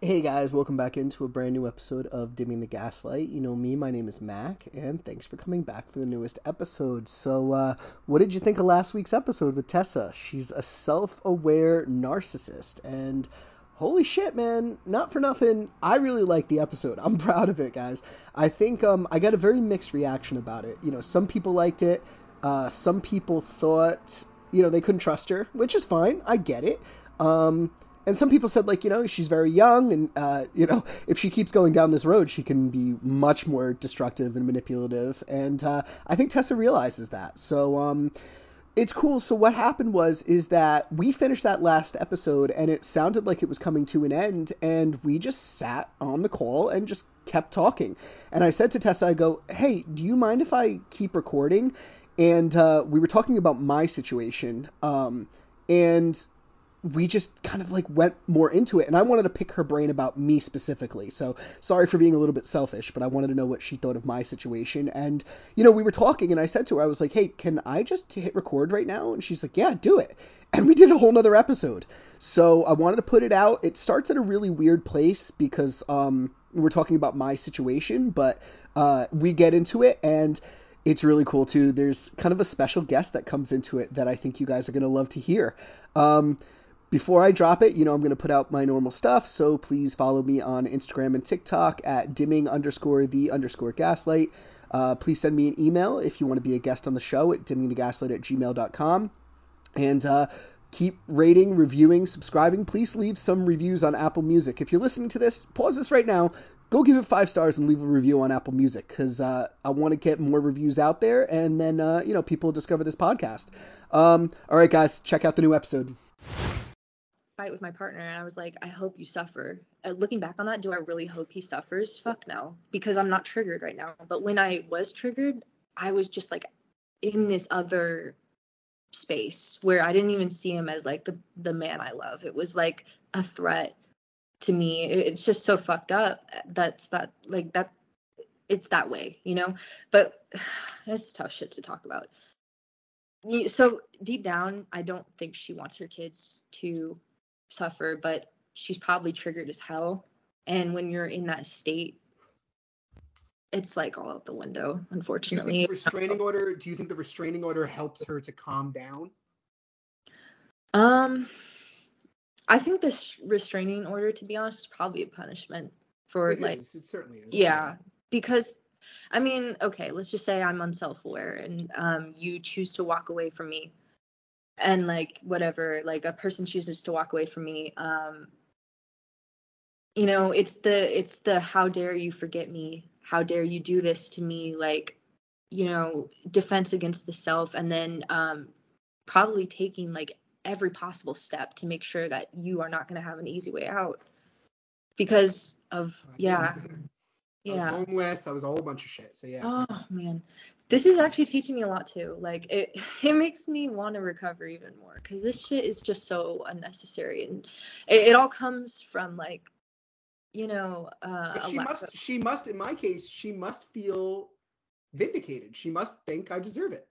Hey guys, welcome back into a brand new episode of Dimming the Gaslight. You know me, my name is Mac, and thanks for coming back for the newest episode. So, what did you think of last week's episode with Tessa? She's a self-aware narcissist, and holy shit, man, not for nothing, I really liked the episode. I'm proud of it, guys. I think I got a very mixed reaction about it. You know, some people liked it, some people thought, you know, they couldn't trust her, which is fine, I get it. And some people said, like, you know, she's very young and, you know, if she keeps going down this road, she can be much more destructive and manipulative. And I think Tessa realizes that. So it's cool. So what happened is that we finished that last episode and it sounded like it was coming to an end. And we just sat on the call and just kept talking. And I said to Tessa, I go, hey, do you mind if I keep recording? And we were talking about my situation and we just kind of like went more into it, and I wanted to pick her brain about me specifically. So sorry for being a little bit selfish, but I wanted to know what she thought of my situation. And, you know, we were talking and I said to her, I was like, hey, can I just hit record right now? And she's like, yeah, do it. And we did a whole nother episode. So I wanted to put it out. It starts at a really weird place because, we're talking about my situation, but, we get into it and it's really cool too. There's kind of a special guest that comes into it that I think you guys are going to love to hear. Before I drop it, you know, I'm going to put out my normal stuff, so please follow me on Instagram and TikTok at dimming_the_gaslight. Please send me an email if you want to be a guest on the show at dimmingthegaslight@gmail.com. And keep rating, reviewing, subscribing. Please leave some reviews on Apple Music. If you're listening to this, pause this right now. Go give it 5 stars and leave a review on Apple Music because I want to get more reviews out there, and then, you know, people discover this podcast. All right, guys, check out the new episode. Fight with my partner, and I was like, I hope you suffer. Looking back on that, do I really hope he suffers? Fuck no, because I'm not triggered right now. But when I was triggered, I was just like in this other space where I didn't even see him as like the man I love. It was like a threat to me. It's just so fucked up. It's that way, you know. But it's tough shit to talk about. So deep down, I don't think she wants her kids to suffer, but she's probably triggered as hell, and when you're in that state, it's like all out the window, unfortunately. Do you think the restraining order helps her to calm down? I think this restraining order, to be honest, is probably a punishment for it certainly is. Yeah, because I mean, okay, let's just say I'm unself-aware and you choose to walk away from me. And, like, whatever, like, a person chooses to walk away from me, you know, it's the how dare you forget me, how dare you do this to me, like, you know, defense against the self, and then probably taking, like, every possible step to make sure that you are not going to have an easy way out because of, I was homeless, I was a whole bunch of shit, so yeah. Oh, man. This is actually teaching me a lot too. Like it makes me want to recover even more because this shit is just so unnecessary, and it all comes from like She must, in my case, she must feel vindicated. She must think I deserve it.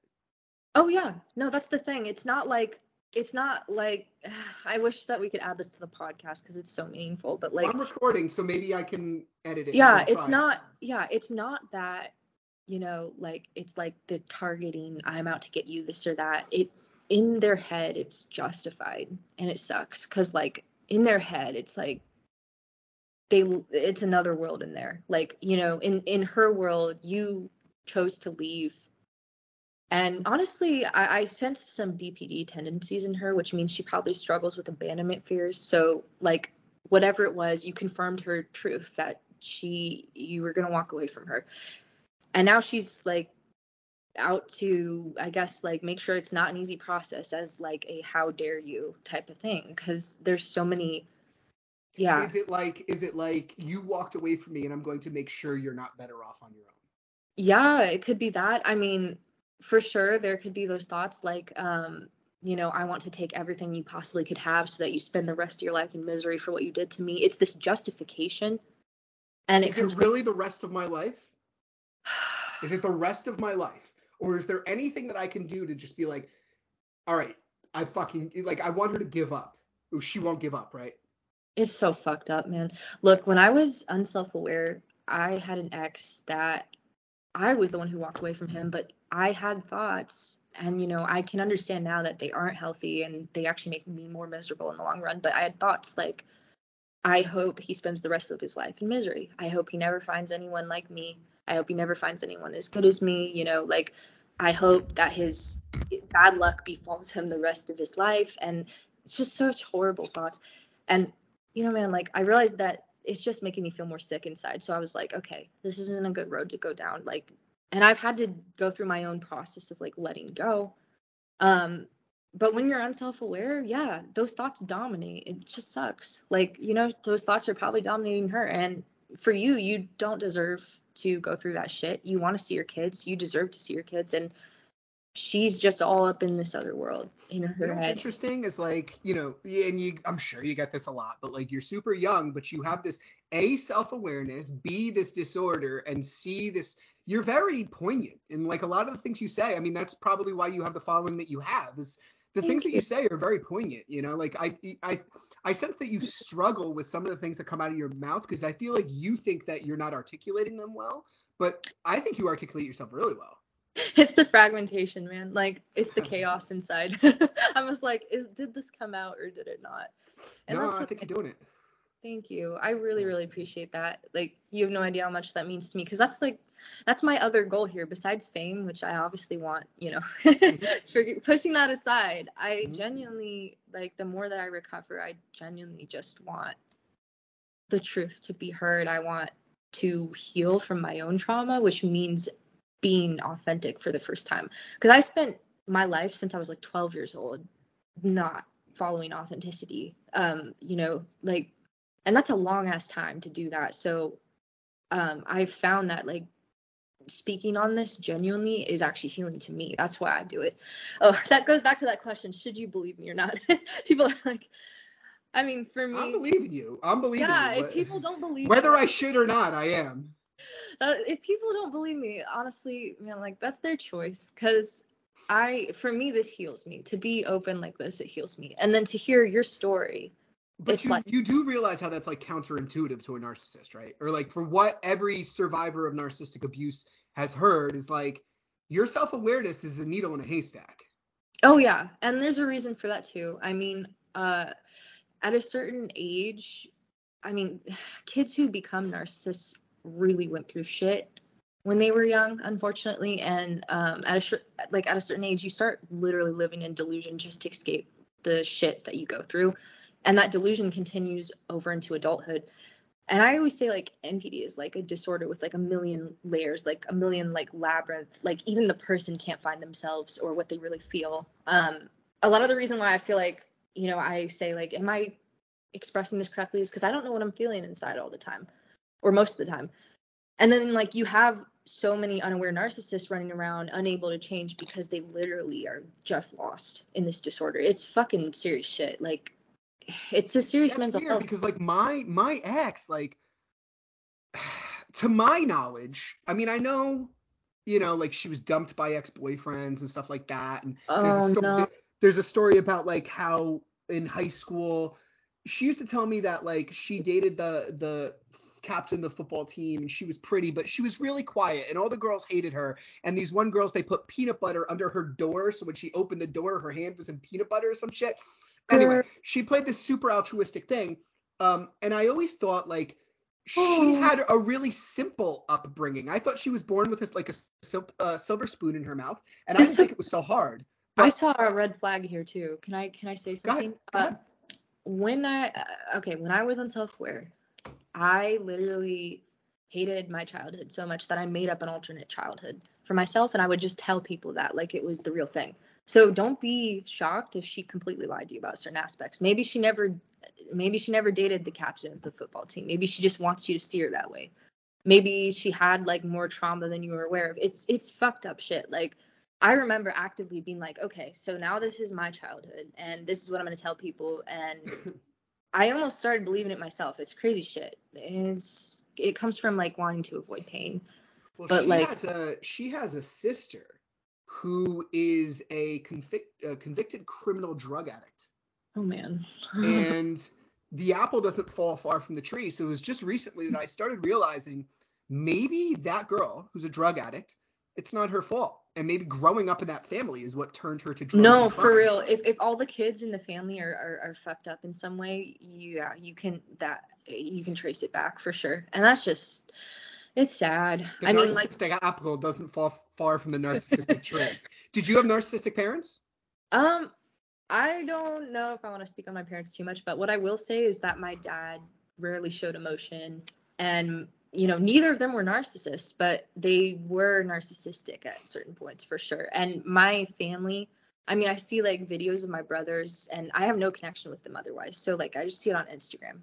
Oh yeah. No, that's the thing. It's not like I wish that we could add this to the podcast because it's so meaningful, but like I'm recording, so maybe I can edit it. Yeah. It's not that, it's like the targeting, I'm out to get you, this or that. It's in their head. It's justified, and it sucks. Cause like in their head, it's like, it's another world in there. Like, in her world, you chose to leave. And honestly, I sensed some BPD tendencies in her, which means she probably struggles with abandonment fears. So like, whatever it was, you confirmed her truth that you were going to walk away from her. And now she's like out to, I guess, like make sure it's not an easy process as like a how dare you type of thing. Cause there's so many. Yeah. Is it like you walked away from me and I'm going to make sure you're not better off on your own? Yeah, it could be that. I mean, for sure, there could be those thoughts like, I want to take everything you possibly could have so that you spend the rest of your life in misery for what you did to me. It's this justification. And is it really the rest of my life? Is it the rest of my life? Or is there anything that I can do to just be like, all right, I want her to give up. Ooh, she won't give up, right? It's so fucked up, man. Look, when I was unself-aware, I had an ex that I was the one who walked away from him, but I had thoughts, and, I can understand now that they aren't healthy and they actually make me more miserable in the long run, but I had thoughts like, I hope he spends the rest of his life in misery. I hope he never finds anyone like me. I hope he never finds anyone as good as me, I hope that his bad luck befalls him the rest of his life, and it's just such horrible thoughts. And I realized that it's just making me feel more sick inside. So I was like, okay, this isn't a good road to go down. Like, and I've had to go through my own process of like letting go. But when you're unself-aware, yeah, those thoughts dominate. It just sucks. Like, those thoughts are probably dominating her. And for you, you don't deserve to go through that shit. You want to see your kids. You deserve to see your kids. And she's just all up in this other world in her head. What's interesting is like, I'm sure you get this a lot, but like you're super young, but you have this A, self-awareness, B, this disorder, and C, this, you're very poignant in like a lot of the things you say. I mean, that's probably why you have the following that you have is the things that you say are very poignant. I sense that you struggle with some of the things that come out of your mouth because I feel like you think that you're not articulating them well, but I think you articulate yourself really well. It's the fragmentation, man. Like, it's the chaos inside. I was like, did this come out or did it not? And no, I think you're doing it. Thank you. I really, really appreciate that. Like, you have no idea how much that means to me. Because that's, like, that's my other goal here. Besides fame, which I obviously want, pushing that aside. I genuinely, like, the more that I recover, I genuinely just want the truth to be heard. I want to heal from my own trauma, which means being authentic for the first time, because I spent my life since I was like 12 years old not following authenticity, and that's a long ass time to do that. So I found that like speaking on this genuinely is actually healing to me. That's why I do it. Oh, that goes back to that question, should you believe me or not? People are like, I mean, for me, I'm believing you. Yeah, if people don't believe whether I should or not, I am. If people don't believe me, honestly, man, like that's their choice. Cause for me, this heals me to be open like this. It heals me. And then to hear your story. But you do realize how that's like counterintuitive to a narcissist, right? Or like for what every survivor of narcissistic abuse has heard is like your self-awareness is a needle in a haystack. Oh yeah. And there's a reason for that too. I mean, at a certain age, I mean, kids who become narcissists really went through shit when they were young, unfortunately, and at a certain age you start literally living in delusion just to escape the shit that you go through, and that delusion continues over into adulthood. And I always say like NPD is like a disorder with like a million layers, like a million like labyrinth, like even the person can't find themselves or what they really feel. A lot of the reason why I feel like I say like, am I expressing this correctly, is because I don't know what I'm feeling inside all the time. Or most of the time. And then like you have so many unaware narcissists running around unable to change because they literally are just lost in this disorder. It's fucking serious shit. Like it's a serious mental health. Because like my ex, like to my knowledge, I mean, I know, you know, like she was dumped by ex-boyfriends and stuff like that. And there's a story about like how in high school, she used to tell me that like she dated the captain of the football team and she was pretty, but she was really quiet and all the girls hated her. And these one girls, they put peanut butter under her door. So when she opened the door, her hand was in peanut butter or some shit. Anyway, she played this super altruistic thing. And I always thought like she had a really simple upbringing. I thought she was born with this like a silver spoon in her mouth. And I didn't think it was so hard. But I saw a red flag here too. Can I say something? Go ahead. When I was on self-aware, I literally hated my childhood so much that I made up an alternate childhood for myself, and I would just tell people that, like, it was the real thing. So don't be shocked if she completely lied to you about certain aspects. Maybe she never dated the captain of the football team. Maybe she just wants you to see her that way. Maybe she had, like, more trauma than you were aware of. It's fucked up shit. Like, I remember actively being like, okay, so now this is my childhood, and this is what I'm going to tell people, and I almost started believing it myself. It's crazy shit. It comes from, like, wanting to avoid pain. Well, but she has a sister who is a convicted criminal drug addict. Oh, man. And the apple doesn't fall far from the tree, so it was just recently that I started realizing maybe that girl who's a drug addict, it's not her fault. And maybe growing up in that family is what turned her to drugs. No, for real. If all the kids in the family are fucked up in some way, yeah, you can trace it back for sure. And that's just, it's sad. I mean, like, the narcissistic apple doesn't fall far from the narcissistic tree. Did you have narcissistic parents? I don't know if I want to speak on my parents too much, but what I will say is that my dad rarely showed emotion, and you know, neither of them were narcissists, but they were narcissistic at certain points for sure. And my family, I mean, I see like videos of my brothers and I have no connection with them otherwise. So like, I just see it on Instagram.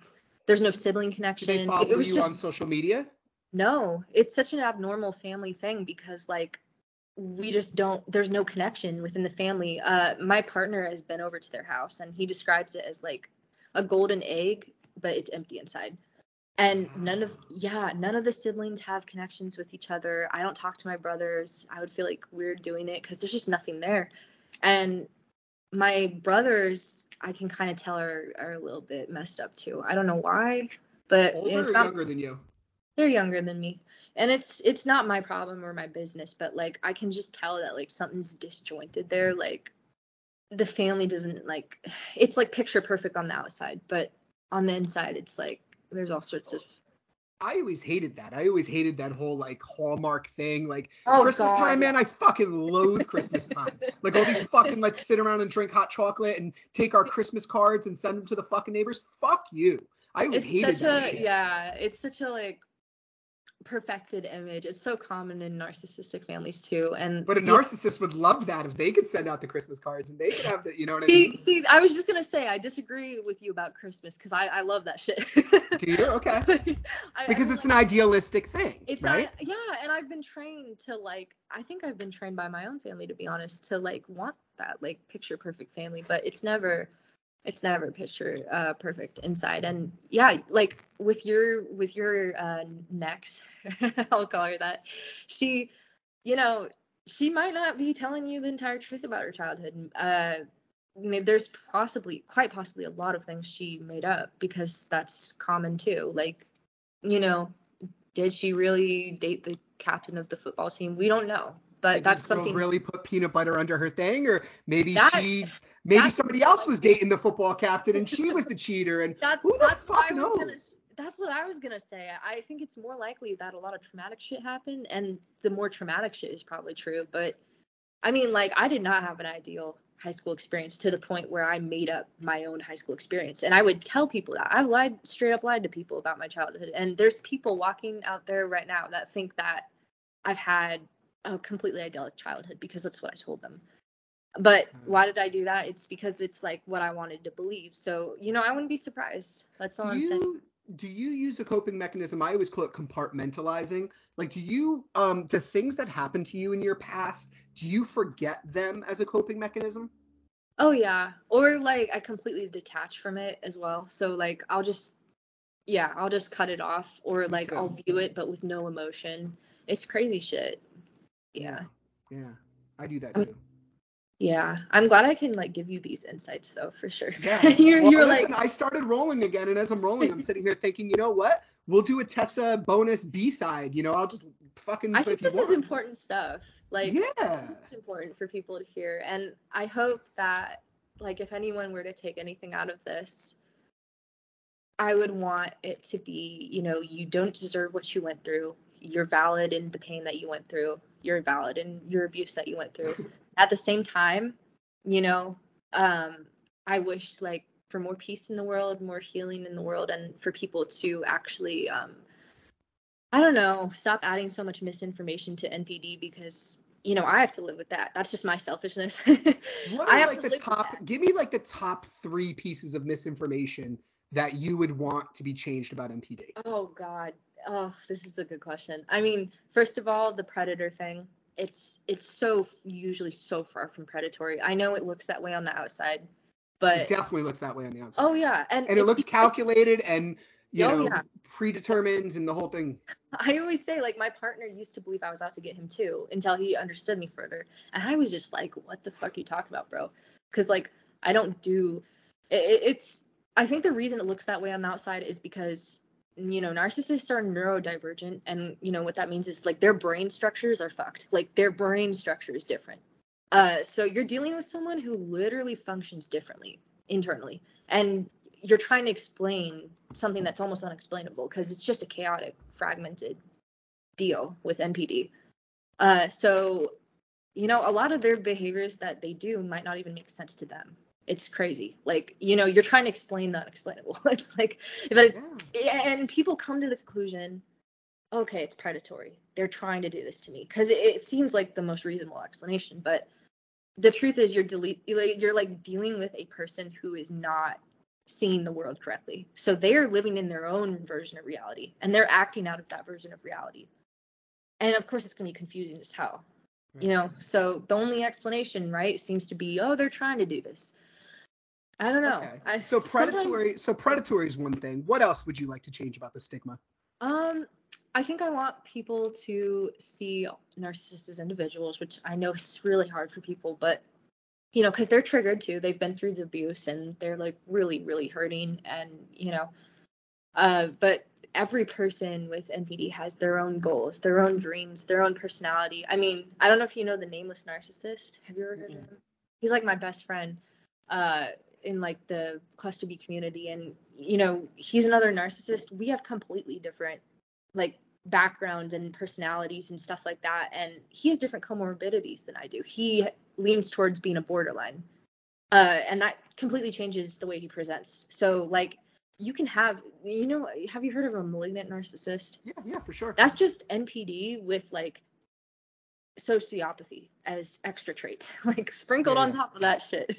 There's no sibling connection. Did they follow you on social media? No, it's such an abnormal family thing because like, we just don't, there's no connection within the family. My partner has been over to their house and he describes it as like a golden egg, but it's empty inside. And none of the siblings have connections with each other. I don't talk to my brothers. I would feel like weird doing it because there's just nothing there. And my brothers, I can kind of tell are a little bit messed up too. I don't know why, but it's not younger than you. They're younger than me. And it's not my problem or my business, but like I can just tell that like something's disjointed there. Like the family doesn't like, it's like picture perfect on the outside, but on the inside it's like there's all sorts of. I always hated that. I always hated that whole like Hallmark thing. Like Christmas time, man, I fucking loathe Christmas time. Like all these fucking let's sit around and drink hot chocolate and take our Christmas cards and send them to the fucking neighbors. Fuck you. I always hated that shit. Yeah, it's such a like perfected image. It's so common in narcissistic families too. And but a narcissist would love that if they could send out the Christmas cards and they could have the, you know what I mean? See, I was just gonna say I disagree with you about Christmas because I love that shit. Do you? Okay. Because it's an idealistic thing. It's right? Yeah, and I've been trained to like I think I've been trained by my own family to be honest to like want that like picture perfect family, but it's never picture perfect inside. And yeah, like with your next, I'll call her that. She, you know, she might not be telling you the entire truth about her childhood. There's quite possibly a lot of things she made up because that's common too. Like, you know, did she really date the captain of the football team? We don't know. But did that's something really put peanut butter under her thing, or maybe that, maybe somebody else was dating the football captain and she was the cheater. And that's what I was going to say. I think it's more likely that a lot of traumatic shit happened, and the more traumatic shit is probably true. But I mean, like I did not have an ideal high school experience to the point where I made up my own high school experience. And I would tell people that I've straight up lied to people about my childhood. And there's people walking out there right now that think that I've had a completely idyllic childhood because that's what I told them. But why did I do that? It's because it's like what I wanted to believe. So, you know, I wouldn't be surprised. That's all I'm saying. Do you use a coping mechanism? I always call it compartmentalizing. Like, do you, the things that happened to you in your past, do you forget them as a coping mechanism? Oh yeah. Or like I completely detach from it as well. So like, I'll just yeah, I'll just cut it off, or like I'll view it but with no emotion. It's crazy shit. Yeah. I do that too. Yeah, I'm glad I can like give you these insights though, for sure. Yeah. You're listen, like, I started rolling again, and as I'm rolling, I'm sitting here thinking, you know what? We'll do a Tessa bonus B-side. You know, I'll just fucking. I think this is important stuff. Like, yeah, it's important for people to hear, and I hope that like if anyone were to take anything out of this, I would want it to be, you know, you don't deserve what you went through. You're valid in the pain that you went through. You're valid in your abuse that you went through. At the same time, you know, I wish like for more peace in the world, more healing in the world, and for people to actually, I don't know, stop adding so much misinformation to NPD, because, you know, I have to live with that. That's just my selfishness. What are like the top, give me like the top 3 pieces of misinformation that you would want to be changed about NPD? Oh God. Oh, this is a good question. I mean, first of all, the predator thing. It's so usually so far from predatory. I know it looks that way on the outside, but it definitely looks that way on the outside. Oh yeah, and it looks calculated and predetermined and the whole thing. I always say like my partner used to believe I was out to get him too, until he understood me further, and I was just like, what the fuck are you talking about, bro? Because like I don't do it, it's. I think the reason it looks that way on the outside is because, you know, narcissists are neurodivergent, and you know what that means is like their brain structures are fucked. Like their brain structure is different. So you're dealing with someone who literally functions differently internally, and you're trying to explain something that's almost unexplainable because it's just a chaotic, fragmented deal with NPD. So, you know, a lot of their behaviors that they do might not even make sense to them. It's crazy. Like, you know, you're trying to explain the unexplainable. It's like, but it's, and people come to the conclusion, okay, it's predatory. They're trying to do this to me. Cause it seems like the most reasonable explanation, but the truth is you're like dealing with a person who is not seeing the world correctly. So they are living in their own version of reality, and they're acting out of that version of reality. And of course it's going to be confusing as hell, you know? So the only explanation, right, seems to be, oh, they're trying to do this. I don't know. Okay. So predatory is one thing. What else would you like to change about the stigma? I think I want people to see narcissists as individuals, which I know is really hard for people, but you know, because they're triggered too. They've been through the abuse and they're like really, really hurting, and you know, but every person with NPD has their own goals, their own dreams, their own personality. I mean, I don't know if you know the Nameless Narcissist. Have you ever heard of him? He's like my best friend. In like the cluster B community, and you know, he's another narcissist. We have completely different like backgrounds and personalities and stuff like that, and he has different comorbidities than I do. He leans towards being a borderline, and that completely changes the way he presents. So like you can have, you know, have you heard of a malignant narcissist? Yeah, for sure. That's just NPD with like sociopathy as extra traits, like sprinkled on top of that shit.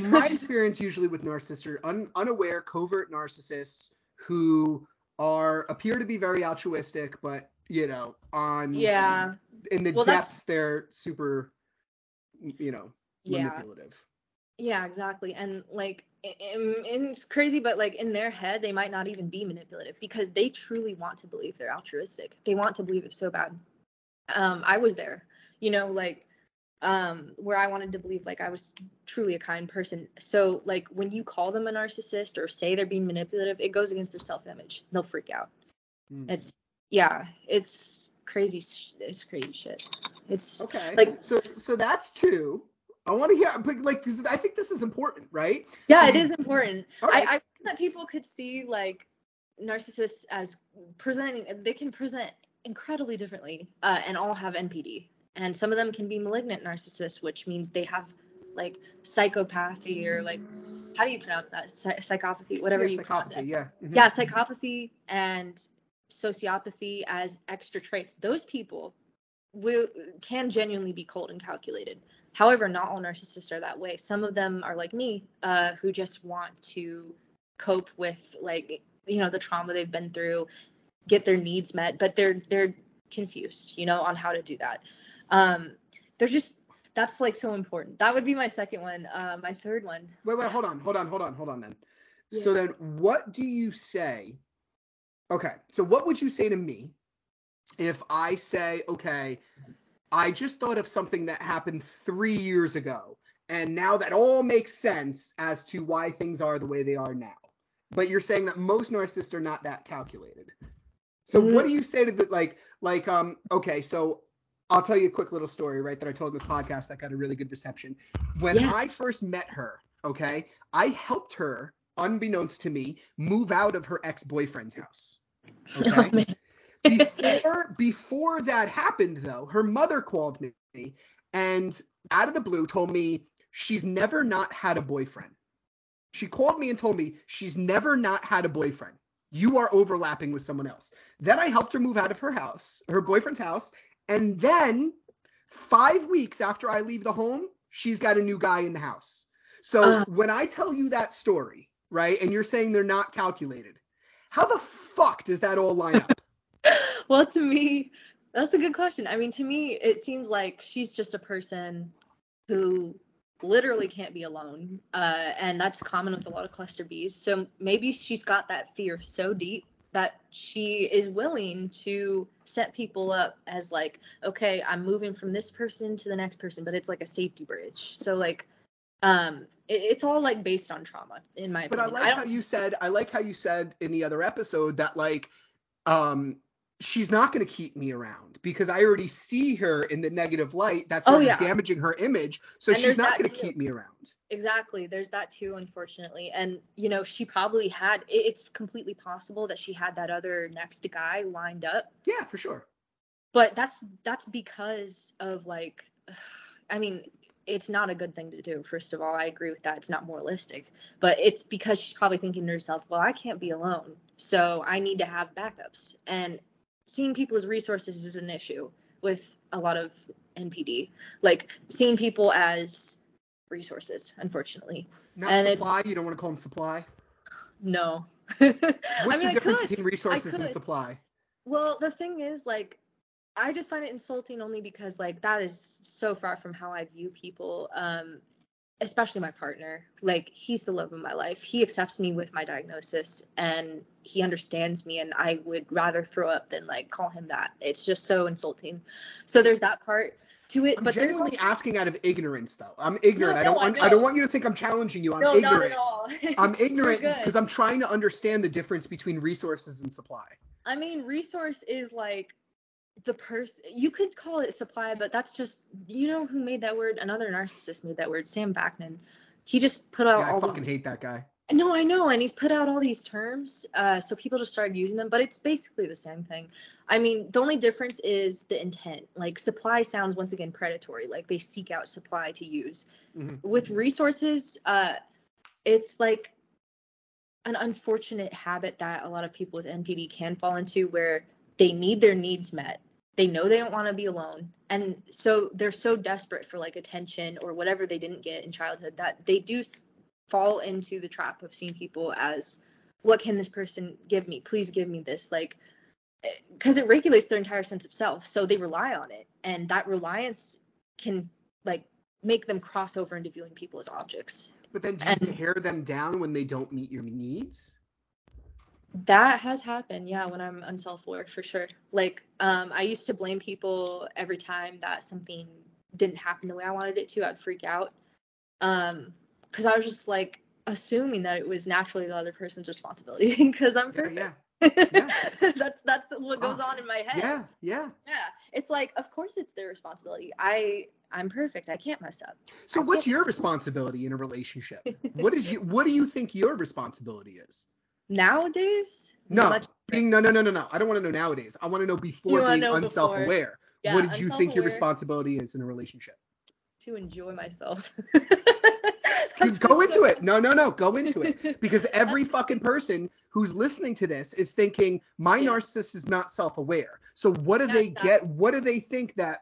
My experience usually with narcissists are unaware, covert narcissists who appear to be very altruistic, but you know, in the depths they're super, you know, manipulative. Yeah, exactly. And like, it's crazy, but like in their head, they might not even be manipulative because they truly want to believe they're altruistic. They want to believe it so bad. I was there, you know, like, where I wanted to believe, like, I was truly a kind person. So, like, when you call them a narcissist or say they're being manipulative, it goes against their self-image. They'll freak out. It's crazy. It's crazy shit. It's okay. Like, so that's 2. I want to hear, but like, because I think this is important, right? Yeah, so it is important. Right. I think that people could see, like, narcissists as they can present incredibly differently, and all have NPD, and some of them can be malignant narcissists, which means they have like psychopathy, or like, how do you pronounce that? Psychopathy, whatever you pronounce it. Psychopathy and sociopathy as extra traits. Those people can genuinely be cold and calculated. However, not all narcissists are that way. Some of them are like me, who just want to cope with, like, you know, the trauma they've been through, get their needs met, but they're confused, you know, on how to do that. They're just, that's like so important. That would be my second one. My third one. Wait, hold on then. Yeah. So then what do you say Okay, so what would you say to me if I say, okay, I just thought of something that happened 3 years ago, and now that all makes sense as to why things are the way they are now. But you're saying that most narcissists are not that calculated. So what do you say to the, okay, so I'll tell you a quick little story, right, that I told in this podcast that got a really good reception. When I first met her, okay, I helped her, unbeknownst to me, move out of her ex-boyfriend's house. Okay. Before that happened, though, her mother called me and out of the blue told me she's never not had a boyfriend. She called me and told me she's never not had a boyfriend. You are overlapping with someone else. Then I helped her move out of her house, her boyfriend's house. And then 5 weeks after I leave the home, she's got a new guy in the house. So when I tell you that story, right, and you're saying they're not calculated, how the fuck does that all line up? Well, to me, that's a good question. I mean, to me, it seems like she's just a person who literally can't be alone. And that's common with a lot of cluster Bs. So maybe she's got that fear so deep that she is willing to set people up as like, okay, I'm moving from this person to the next person, but it's like a safety bridge. So like, it's all like based on trauma in my opinion. But I like how you said in the other episode that like, she's not going to keep me around because I already see her in the negative light. That's already damaging her image. So and she's not going to keep me around. Exactly. There's that too, unfortunately. And, you know, she probably had, it's completely possible that she had that other next guy lined up. Yeah, for sure. But that's because of like, I mean, it's not a good thing to do. First of all, I agree with that. It's not moralistic, but it's because she's probably thinking to herself, well, I can't be alone. So I need to have backups. And seeing people as resources is an issue with a lot of NPD. Like, seeing people as resources, unfortunately. You don't want to call them supply? No. What's the difference between resources and supply? Well, the thing is, like, I just find it insulting only because, like, that is so far from how I view people, especially my partner. Like, he's the love of my life. He accepts me with my diagnosis and he understands me, and I would rather throw up than like call him that. It's just so insulting. So there's that part to it. I'm genuinely asking out of ignorance though. I'm ignorant. I don't want you to think I'm challenging you. I'm ignorant. Not at all. I'm ignorant because I'm trying to understand the difference between resources and supply. I mean, resource is like the person, you could call it supply, but that's just, you know who made that word? Another narcissist made that word, Sam Backman. He just put out all these. I fucking hate that guy. No, I know, and he's put out all these terms, so people just started using them, but it's basically the same thing. I mean, the only difference is the intent. Like, supply sounds, once again, predatory. Like, they seek out supply to use. Mm-hmm. With resources, it's like an unfortunate habit that a lot of people with NPD can fall into where they need their needs met. They know they don't want to be alone. And so they're so desperate for like attention or whatever they didn't get in childhood that they do fall into the trap of seeing people as, what can this person give me? Please give me this. Like, because it regulates their entire sense of self. So they rely on it. And that reliance can like make them cross over into viewing people as objects. But then do you tear them down when they don't meet your needs? That has happened, yeah, when I'm unself-aware, for sure. Like, I used to blame people every time that something didn't happen the way I wanted it to. I'd freak out. Because I was just, like, assuming that it was naturally the other person's responsibility because I'm perfect. Yeah. That's what goes on in my head. Yeah. It's like, of course it's their responsibility. I'm perfect. I can't mess up. So what's your responsibility in a relationship? What do you think your responsibility is? Nowadays? No. I don't want to know nowadays. I want to know before being unself-aware. Yeah, what did you think your responsibility is in a relationship? To enjoy myself. Go into it. No. Go into it. Because every fucking person who's listening to this is thinking, my narcissist is not self-aware. So what do they get? What do they think that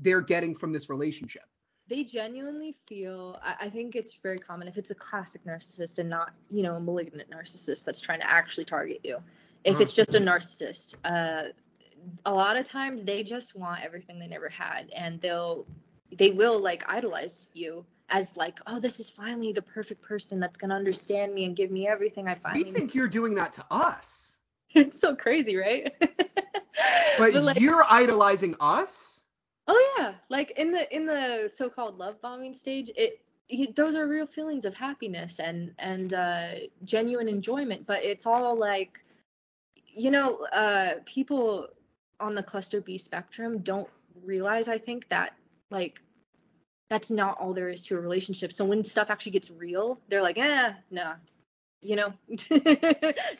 they're getting from this relationship? They genuinely feel, I think it's very common if it's a classic narcissist and not, you know, a malignant narcissist that's trying to actually target you. If it's just a narcissist, a lot of times they just want everything they never had. And they will like idolize you as like, oh, this is finally the perfect person that's going to understand me and give me everything I finally need. We think you're doing that to us. It's so crazy, right? But like, you're idolizing us? Oh yeah, like in the so-called love bombing stage, those are real feelings of happiness and genuine enjoyment, but it's all like, you know, people on the cluster B spectrum don't realize, I think, that like that's not all there is to a relationship. So when stuff actually gets real, they're like, nah, you know,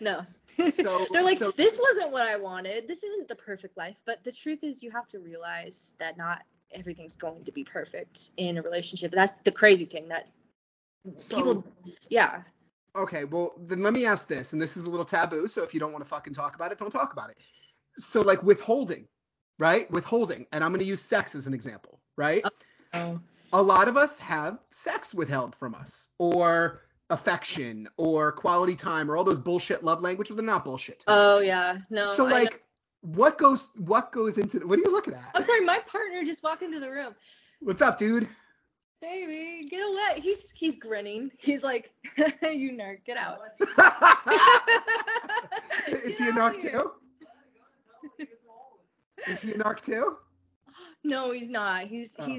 no. So, they're like, this wasn't what I wanted. This isn't the perfect life. But the truth is, you have to realize that not everything's going to be perfect in a relationship. That's the crazy thing that people, yeah. Okay, well, then let me ask this, and this is a little taboo, so if you don't want to fucking talk about it, don't talk about it. So, like, withholding, right? Withholding, and I'm going to use sex as an example, right? Oh. A lot of us have sex withheld from us, or affection, or quality time, or all those bullshit love language, but they're not bullshit. Oh, yeah, no. So, like, what goes into – what are you looking at? I'm sorry, my partner just walked into the room. What's up, dude? Baby, get away. He's grinning. He's like, you narc, get out. Is he a narc too? Is he a narc too? No, he's not. He's an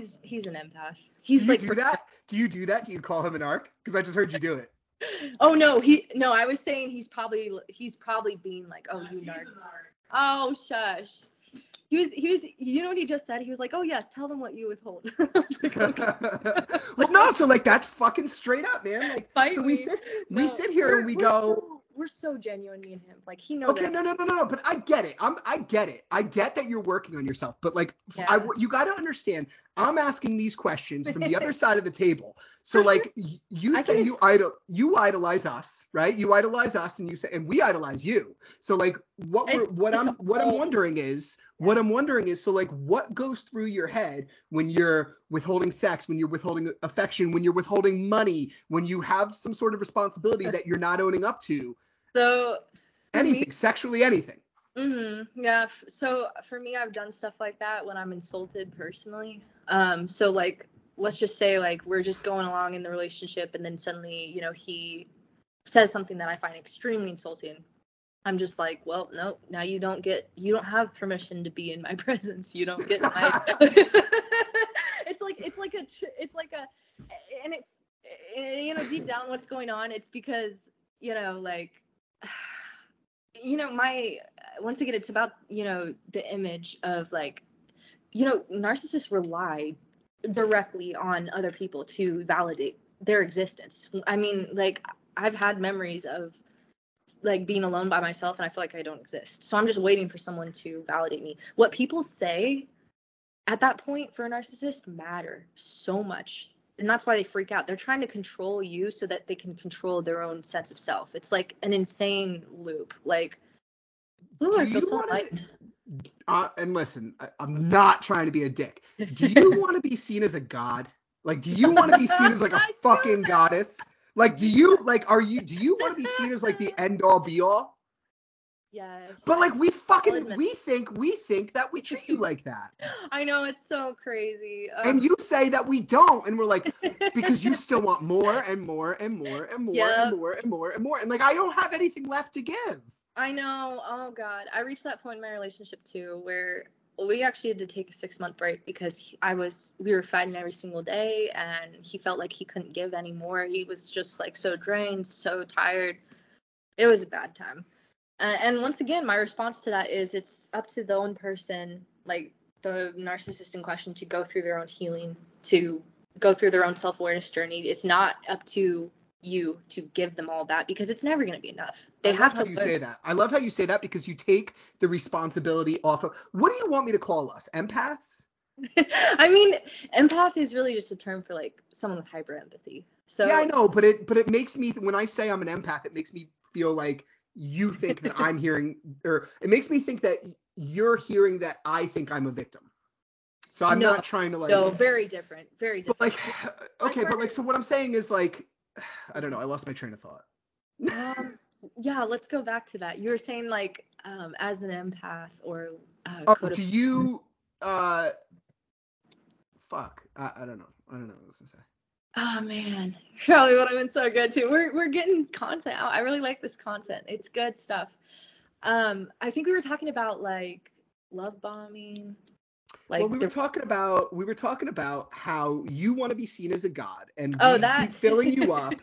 empath. He's like, do that? Do you do that? Do you call him a narc? Because I just heard you do it. Oh no, I was saying he's probably being like, oh, you narc. Oh shush. He was, you know what he just said? He was like, oh, yes, tell them what you withhold. I was like, okay. Well, no, so, like, that's fucking straight up, man. Like, fight so me. We sit here and we go. We're so genuine, me and him. Like, he knows. Okay, no, but I get it. I get it. I get that you're working on yourself. But, like, yeah. You got to understand, I'm asking these questions from the other side of the table. So, like, you say you idolize us, right? You idolize us, and you say, and we idolize you. So, like, what I'm wondering is, so, like, what goes through your head when you're withholding sex, when you're withholding affection, when you're withholding money, when you have some sort of responsibility that you're not owning up to? So anything, sexually anything. Mm-hmm. Yeah. So for me, I've done stuff like that when I'm insulted personally. So like, let's just say like we're just going along in the relationship, and then suddenly, you know, he says something that I find extremely insulting. I'm just like, well, no, now you don't have permission to be in my presence. You don't get my. And you know, deep down, what's going on? It's because, you know, like, you know, once again, it's about, you know, the image of like, you know, narcissists rely directly on other people to validate their existence. I mean, like, I've had memories of like being alone by myself and I feel like I don't exist. So I'm just waiting for someone to validate me. What people say at that point for a narcissist matter so much. And that's why they freak out. They're trying to control you so that they can control their own sense of self. It's like an insane loop. Like, ooh, I feel so light. And listen, I'm not trying to be a dick. Do you want to be seen as a god? Like, do you want to be seen as like a fucking goddess? Like, do you want to be seen as like the end all be all? Yes. But like we think that we treat you like that. I know, it's so crazy. And you say that we don't, and we're like, because you still want more and more and more and more, yep. And more and more and more. And like, I don't have anything left to give. I know. Oh God. I reached that point in my relationship too, where we actually had to take a 6-month break because we were fighting every single day, and he felt like he couldn't give anymore. He was just like so drained, so tired. It was a bad time. And once again, my response to that is it's up to the own person, like the narcissist in question, to go through their own healing, to go through their own self-awareness journey. It's not up to you to give them all that, because it's never going to be enough. They have to. I love how you say that, because you take the responsibility off of. What do you want me to call us? Empaths? I mean, empath is really just a term for like someone with hyper empathy. So yeah, I know, but it makes me, when I say I'm an empath, it makes me feel like you think that I'm hearing, or it makes me think that you're hearing that I think I'm a victim. So I'm not trying to like. No, very different. But like, okay, but like, so what I'm saying is like, I don't know. I lost my train of thought. Yeah, let's go back to that. You were saying like, as an empath or. Fuck. I don't know what I was gonna say. Oh man, probably would have been so good too. We're getting content out. I really like this content. It's good stuff. I think we were talking about like love bombing. Like, well, we were talking about how you want to be seen as a god, and keep filling you up.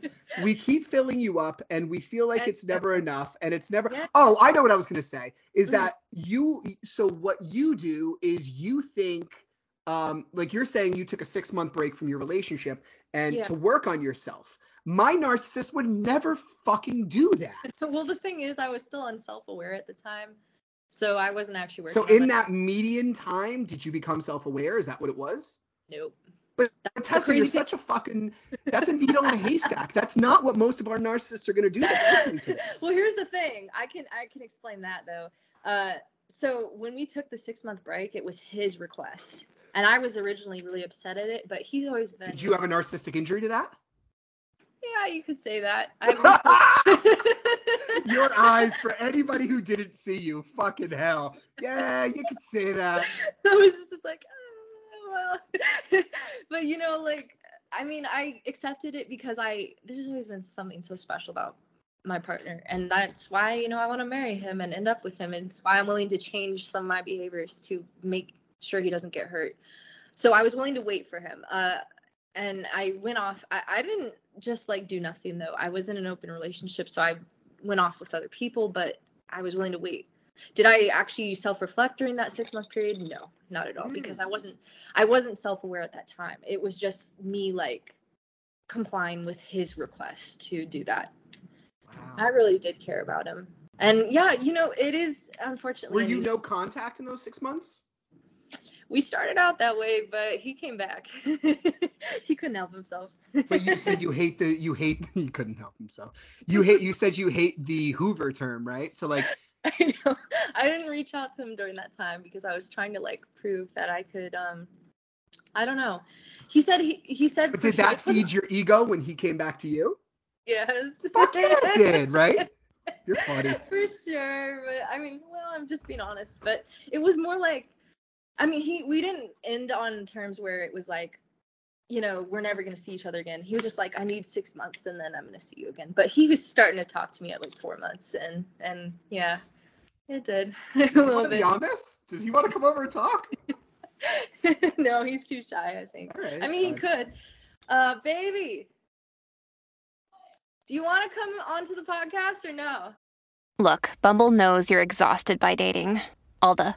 We keep filling you up, and we feel like it's never enough, and it's never. Yeah. Oh, I know what I was gonna say is that you. So what you do is you think, like you're saying, you took a 6-month break from your relationship and to work on yourself. My narcissist would never fucking do that. So, well, the thing is, I was still unself-aware at the time. So I wasn't actually working. So in that median time, did you become self-aware? Is that what it was? Nope. But Tessa, you're such a fucking, that's a needle in a haystack. That's not what most of our narcissists are going to do that's listening to this. Well, here's the thing. I can explain that, though. So when we took the 6-month break, it was his request. And I was originally really upset at it, but he's always been. Did you have a narcissistic injury to that? Yeah, you could say that. Your eyes, for anybody who didn't see you, fucking hell. Yeah, you could say that. So I was just like, oh, well. But, you know, like, I mean, I accepted it because there's always been something so special about my partner. And that's why, you know, I want to marry him and end up with him. And it's why I'm willing to change some of my behaviors to make sure he doesn't get hurt. So I was willing to wait for him. And I went off. I didn't just, like, do nothing, though. I was in an open relationship, so I went off with other people, but I was willing to wait. Did I actually self-reflect during that 6-month period? No, not at all, because I wasn't self-aware at that time. It was just me, like, complying with his request to do that. Wow. I really did care about him. And, yeah, you know, it is, unfortunately. Were you no contact in those 6 months? We started out that way, but he came back. He couldn't help himself. But you said he couldn't help himself. You said you hate the Hoover term, right? So like I know. I didn't reach out to him during that time because I was trying to like prove that I could I don't know. He said but did that feed your ego when he came back to you? Yes. Fuck yeah, it did, right? You're funny. For sure. But I mean, well, I'm just being honest, but it was more like I mean, we didn't end on terms where it was like, you know, we're never going to see each other again. He was just like, I need 6 months and then I'm going to see you again. But he was starting to talk to me at like 4 months and yeah, it did. Does he want to be honest? Does he want to come over and talk? No, he's too shy, I think. Right, I mean, he could. Baby, do you want to come onto the podcast or no? Look, Bumble knows you're exhausted by dating. All the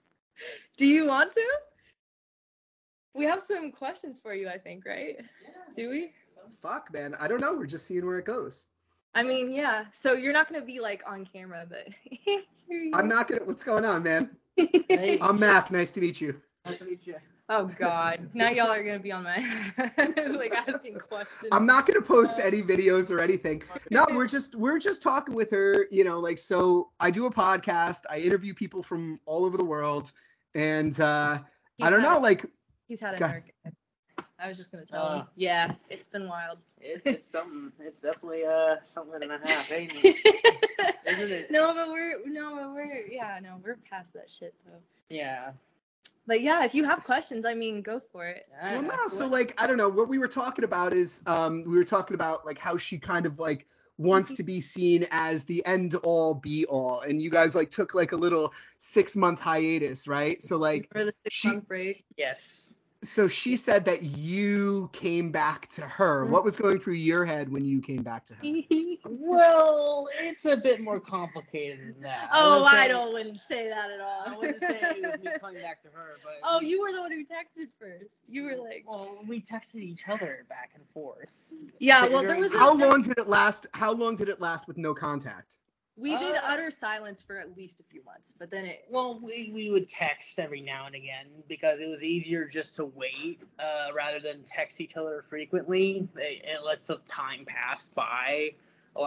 Do you want to? We have some questions for you, I think, right? Yeah. Do we? Fuck, man. I don't know. We're just seeing where it goes. I mean, yeah. So you're not going to be, like, on camera, but... I'm not going to... What's going on, man? Hey. I'm Mac. Nice to meet you. Nice to meet you. Oh, God. Now y'all are going to be on my... like, asking questions. I'm not going to post any videos or anything. No, we're just talking with her, you know, like, so I do a podcast. I interview people from all over the world. And I don't know, like... He's had an argument. I was just going to tell him. Yeah, it's been wild. It's something. It's definitely something and a half, ain't it? Isn't it? No, but we're past that shit, though. Yeah. But, yeah, if you have questions, I mean, go for it. Well, no, so, like, I don't know. What we were talking about is we were talking about, like, how she kind of, like, wants to be seen as the end all be all, and you guys like took like a little 6-month hiatus, right? So like the 6-month break. Yes. So she said that you came back to her. What was going through your head when you came back to her? Well, it's a bit more complicated than that. Oh, I wouldn't say that at all. I wouldn't say it was me coming back to her, but you were the one who texted first. You were like, well, we texted each other back and forth. Yeah, well, there was. How long did it last with no contact? We did utter silence for at least a few months, but then it... Well, we would text every now and again because it was easier just to wait rather than text each other frequently. It lets the time pass by.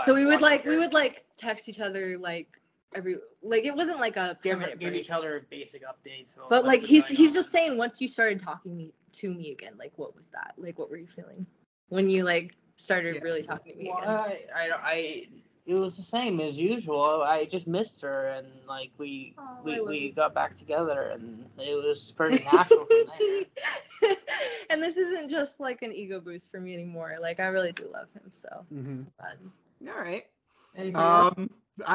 So we would, like, text each other, like, every, like, it wasn't like a permanent break. Give each other basic updates. But like he's just saying, once you started talking to me again, like, what was that? Like, what were you feeling when you like started really talking to me again? I it was the same as usual. I just missed her, and like we got back together, and it was pretty natural from there. And this isn't just like an ego boost for me anymore. Like, I really do love him, so. Mm-hmm. All right. I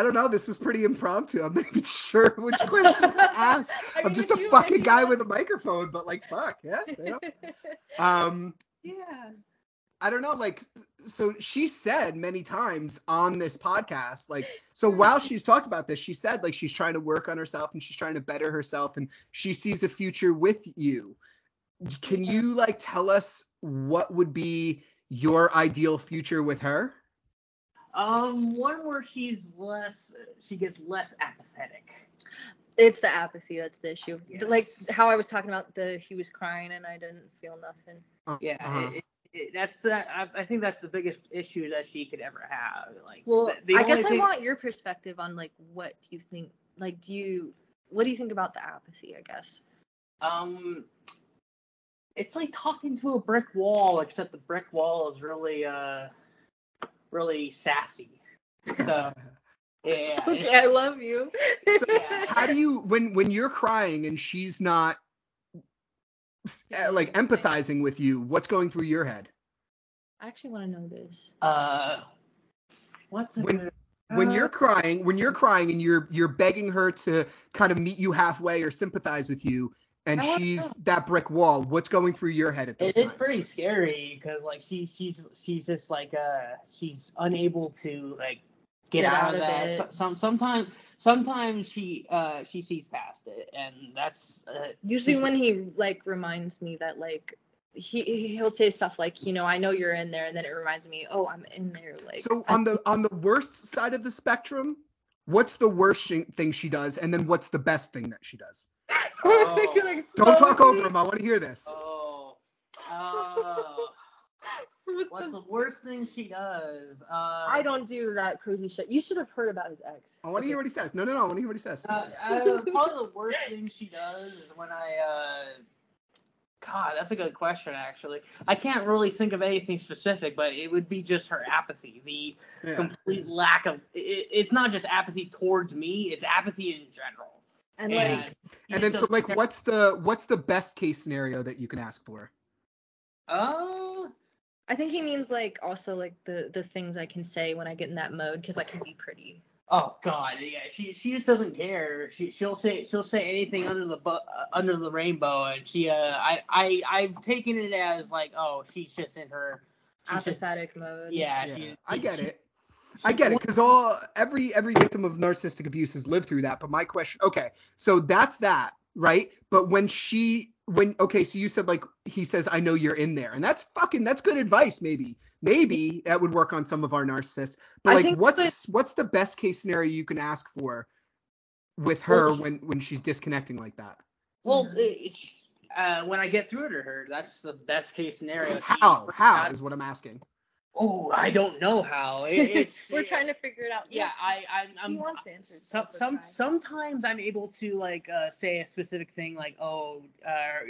don't know. This was pretty impromptu. I'm not even sure which questions to ask. I mean, I'm just a fucking guy with a microphone, but like, fuck, yeah. You know? Yeah. I don't know, like, so she said many times on this podcast, like, so while she's talked about this, she said, like, she's trying to work on herself and she's trying to better herself and she sees a future with you. Can you, like, tell us what would be your ideal future with her? One where she gets less apathetic. It's the apathy that's the issue. Yes. Like, how I was talking about he was crying and I didn't feel nothing. I think that's the biggest issue that she could ever have. Like, well, I guess I want your perspective on like what do you think? Like, what do you think about the apathy? I guess. It's like talking to a brick wall, except the brick wall is really, really sassy. So. Yeah. Okay, I love you. So how do you when you're crying and she's not? Like empathizing with you, what's going through your head? I actually want to know this. When you're crying and you're begging her to kind of meet you halfway or sympathize with you, and she's that brick wall, what's going through your head at this time? It's pretty scary because like she's just like she's unable to like get out of that. Sometimes she sees past it, and that's usually when he like reminds me that like he'll say stuff like, you know, I know you're in there, and then it reminds me, oh, I'm in there. Like, so on the worst side of the spectrum, what's the worst thing she does, and then what's the best thing that she does? Oh. Don't talk over him. I want to hear this. What's the worst thing she does? I don't do that crazy shit. You should have heard about his ex. I want to hear what he says. No, I want to hear what he says. Probably the worst thing she does is when God, that's a good question, actually. I can't really think of anything specific, but it would be just her apathy. The complete lack of... It's not just apathy towards me. It's apathy in general. And then what's the best case scenario that you can ask for? I think he means like also like the things I can say when I get in that mode because I can be pretty. Oh God, yeah. She just doesn't care. She'll say anything under the rainbow, and she I've taken it as like, oh, she's just in her apathetic mode. Yeah. I get it because every victim of narcissistic abuse has lived through that. But my question, okay, so that's that, right? But so you said like he says, I know you're in there, and that's good advice. Maybe that would work on some of our narcissists. But like, what's the best case scenario you can ask for with her when she's disconnecting like that? Well, when I get through to her, that's the best case scenario. How is what I'm asking. Oh, I don't know how. We're trying to figure it out. Yeah, I'm. He wants answers. Sometimes I'm able to like say a specific thing, like, oh,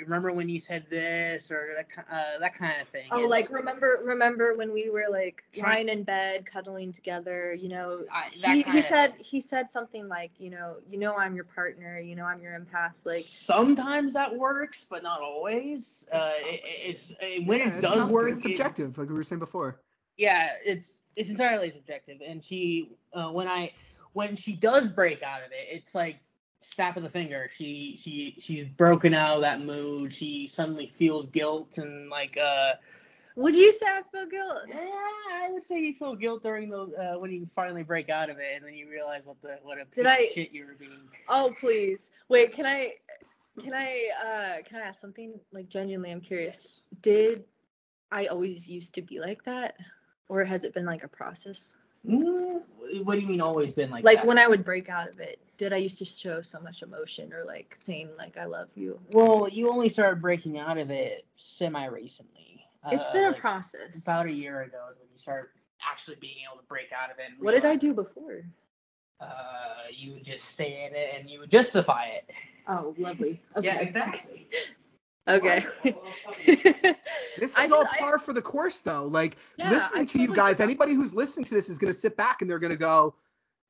remember when you said this, or that kind of thing. Oh, it's, like remember when we were like lying in bed, cuddling together. You know, he said something like, you know, I'm your partner. You know, I'm your empath. Like sometimes that works, but not always. When it does work, it's subjective, like we were saying before. Yeah, it's entirely subjective, and she when she does break out of it, it's like snap of the finger. She's broken out of that mood. She suddenly feels guilt and like Would you say I feel guilt? Yeah, I would say you feel guilt during the when you finally break out of it, and then you realize what a piece of shit you were being. Oh please, wait, can I ask something? Like genuinely, I'm curious. Yes. Did I always used to be like that? Or has it been like a process? What do you mean always been like that? Like when I would break out of it, did I used to show so much emotion or like saying like I love you? Well, you only started breaking out of it semi-recently. It's been a process. About a year ago is when you started actually being able to break out of it. What did I do before? You would just stay in it and you would justify it. Oh, lovely. Okay. Yeah, exactly. Okay. This is all par for the course, though. Like, yeah, listening to you guys, anybody who's listening to this is going to sit back and they're going to go,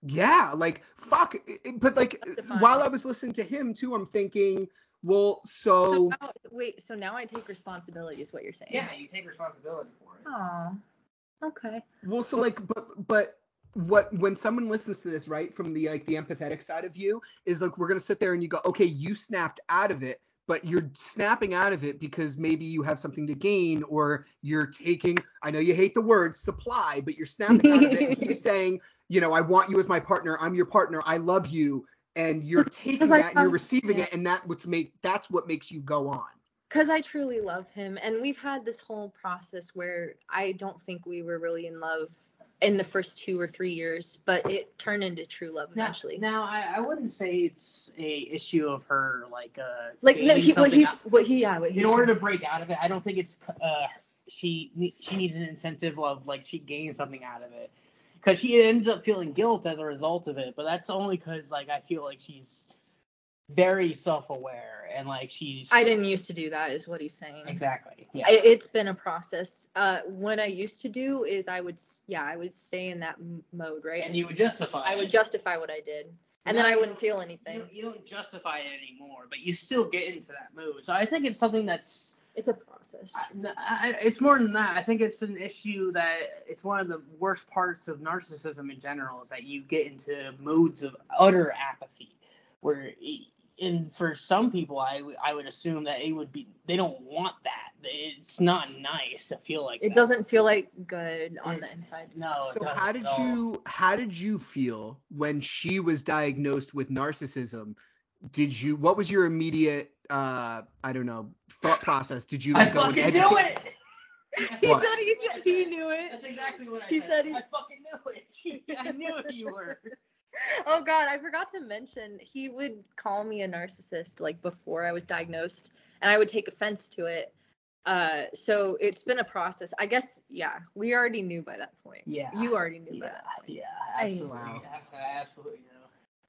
yeah, like, fuck. But, like, while I was listening to him, too, I'm thinking, well, so now I take responsibility is what you're saying. Yeah, you take responsibility for it. Oh, okay. Well, so, like, but when someone listens to this, right, from the, like, the empathetic side of you, is, like, we're going to sit there and you go, okay, you snapped out of it. But you're snapping out of it because maybe you have something to gain, or you're taking, I know you hate the word supply, but you're snapping out of it. And you're saying, you know, I want you as my partner. I'm your partner. I love you. And you're taking that and you're receiving it. And that's what makes you go on. Because I truly love him. And we've had this whole process where I don't think we were really in love in the first 2 or 3 years, but it turned into true love eventually. Now, I wouldn't say it's a issue of her, in order to break out of it, I don't think it's she needs an incentive of, like, she gains something out of it, because she ends up feeling guilt as a result of it. But that's only because, like, I feel like she's very self-aware and, like, she's. I didn't used to do that, is what he's saying. Exactly. Yeah. It's been a process. What I used to do is I would stay in that mode, right? And you would justify. I would justify what I did, and then I wouldn't feel anything. You don't justify it anymore, but you still get into that mood. So I think it's something that's. It's a process. It's more than that. I think it's an issue that it's one of the worst parts of narcissism in general, is that you get into moods of utter apathy, where. And for some people, I would assume that it would be, they don't want that. It's not nice to feel like it that. Doesn't feel like good on the inside. No. So how did you feel when she was diagnosed with narcissism? What was your immediate thought process? Did you like, go and educate? I fucking knew it. He said he knew it. That's exactly what I said. I fucking knew it. I knew you were. Oh, God, I forgot to mention, he would call me a narcissist, like, before I was diagnosed, and I would take offense to it. So it's been a process. I guess, yeah, we already knew by that point. Yeah. You already knew by that point. Yeah, absolutely. I absolutely know.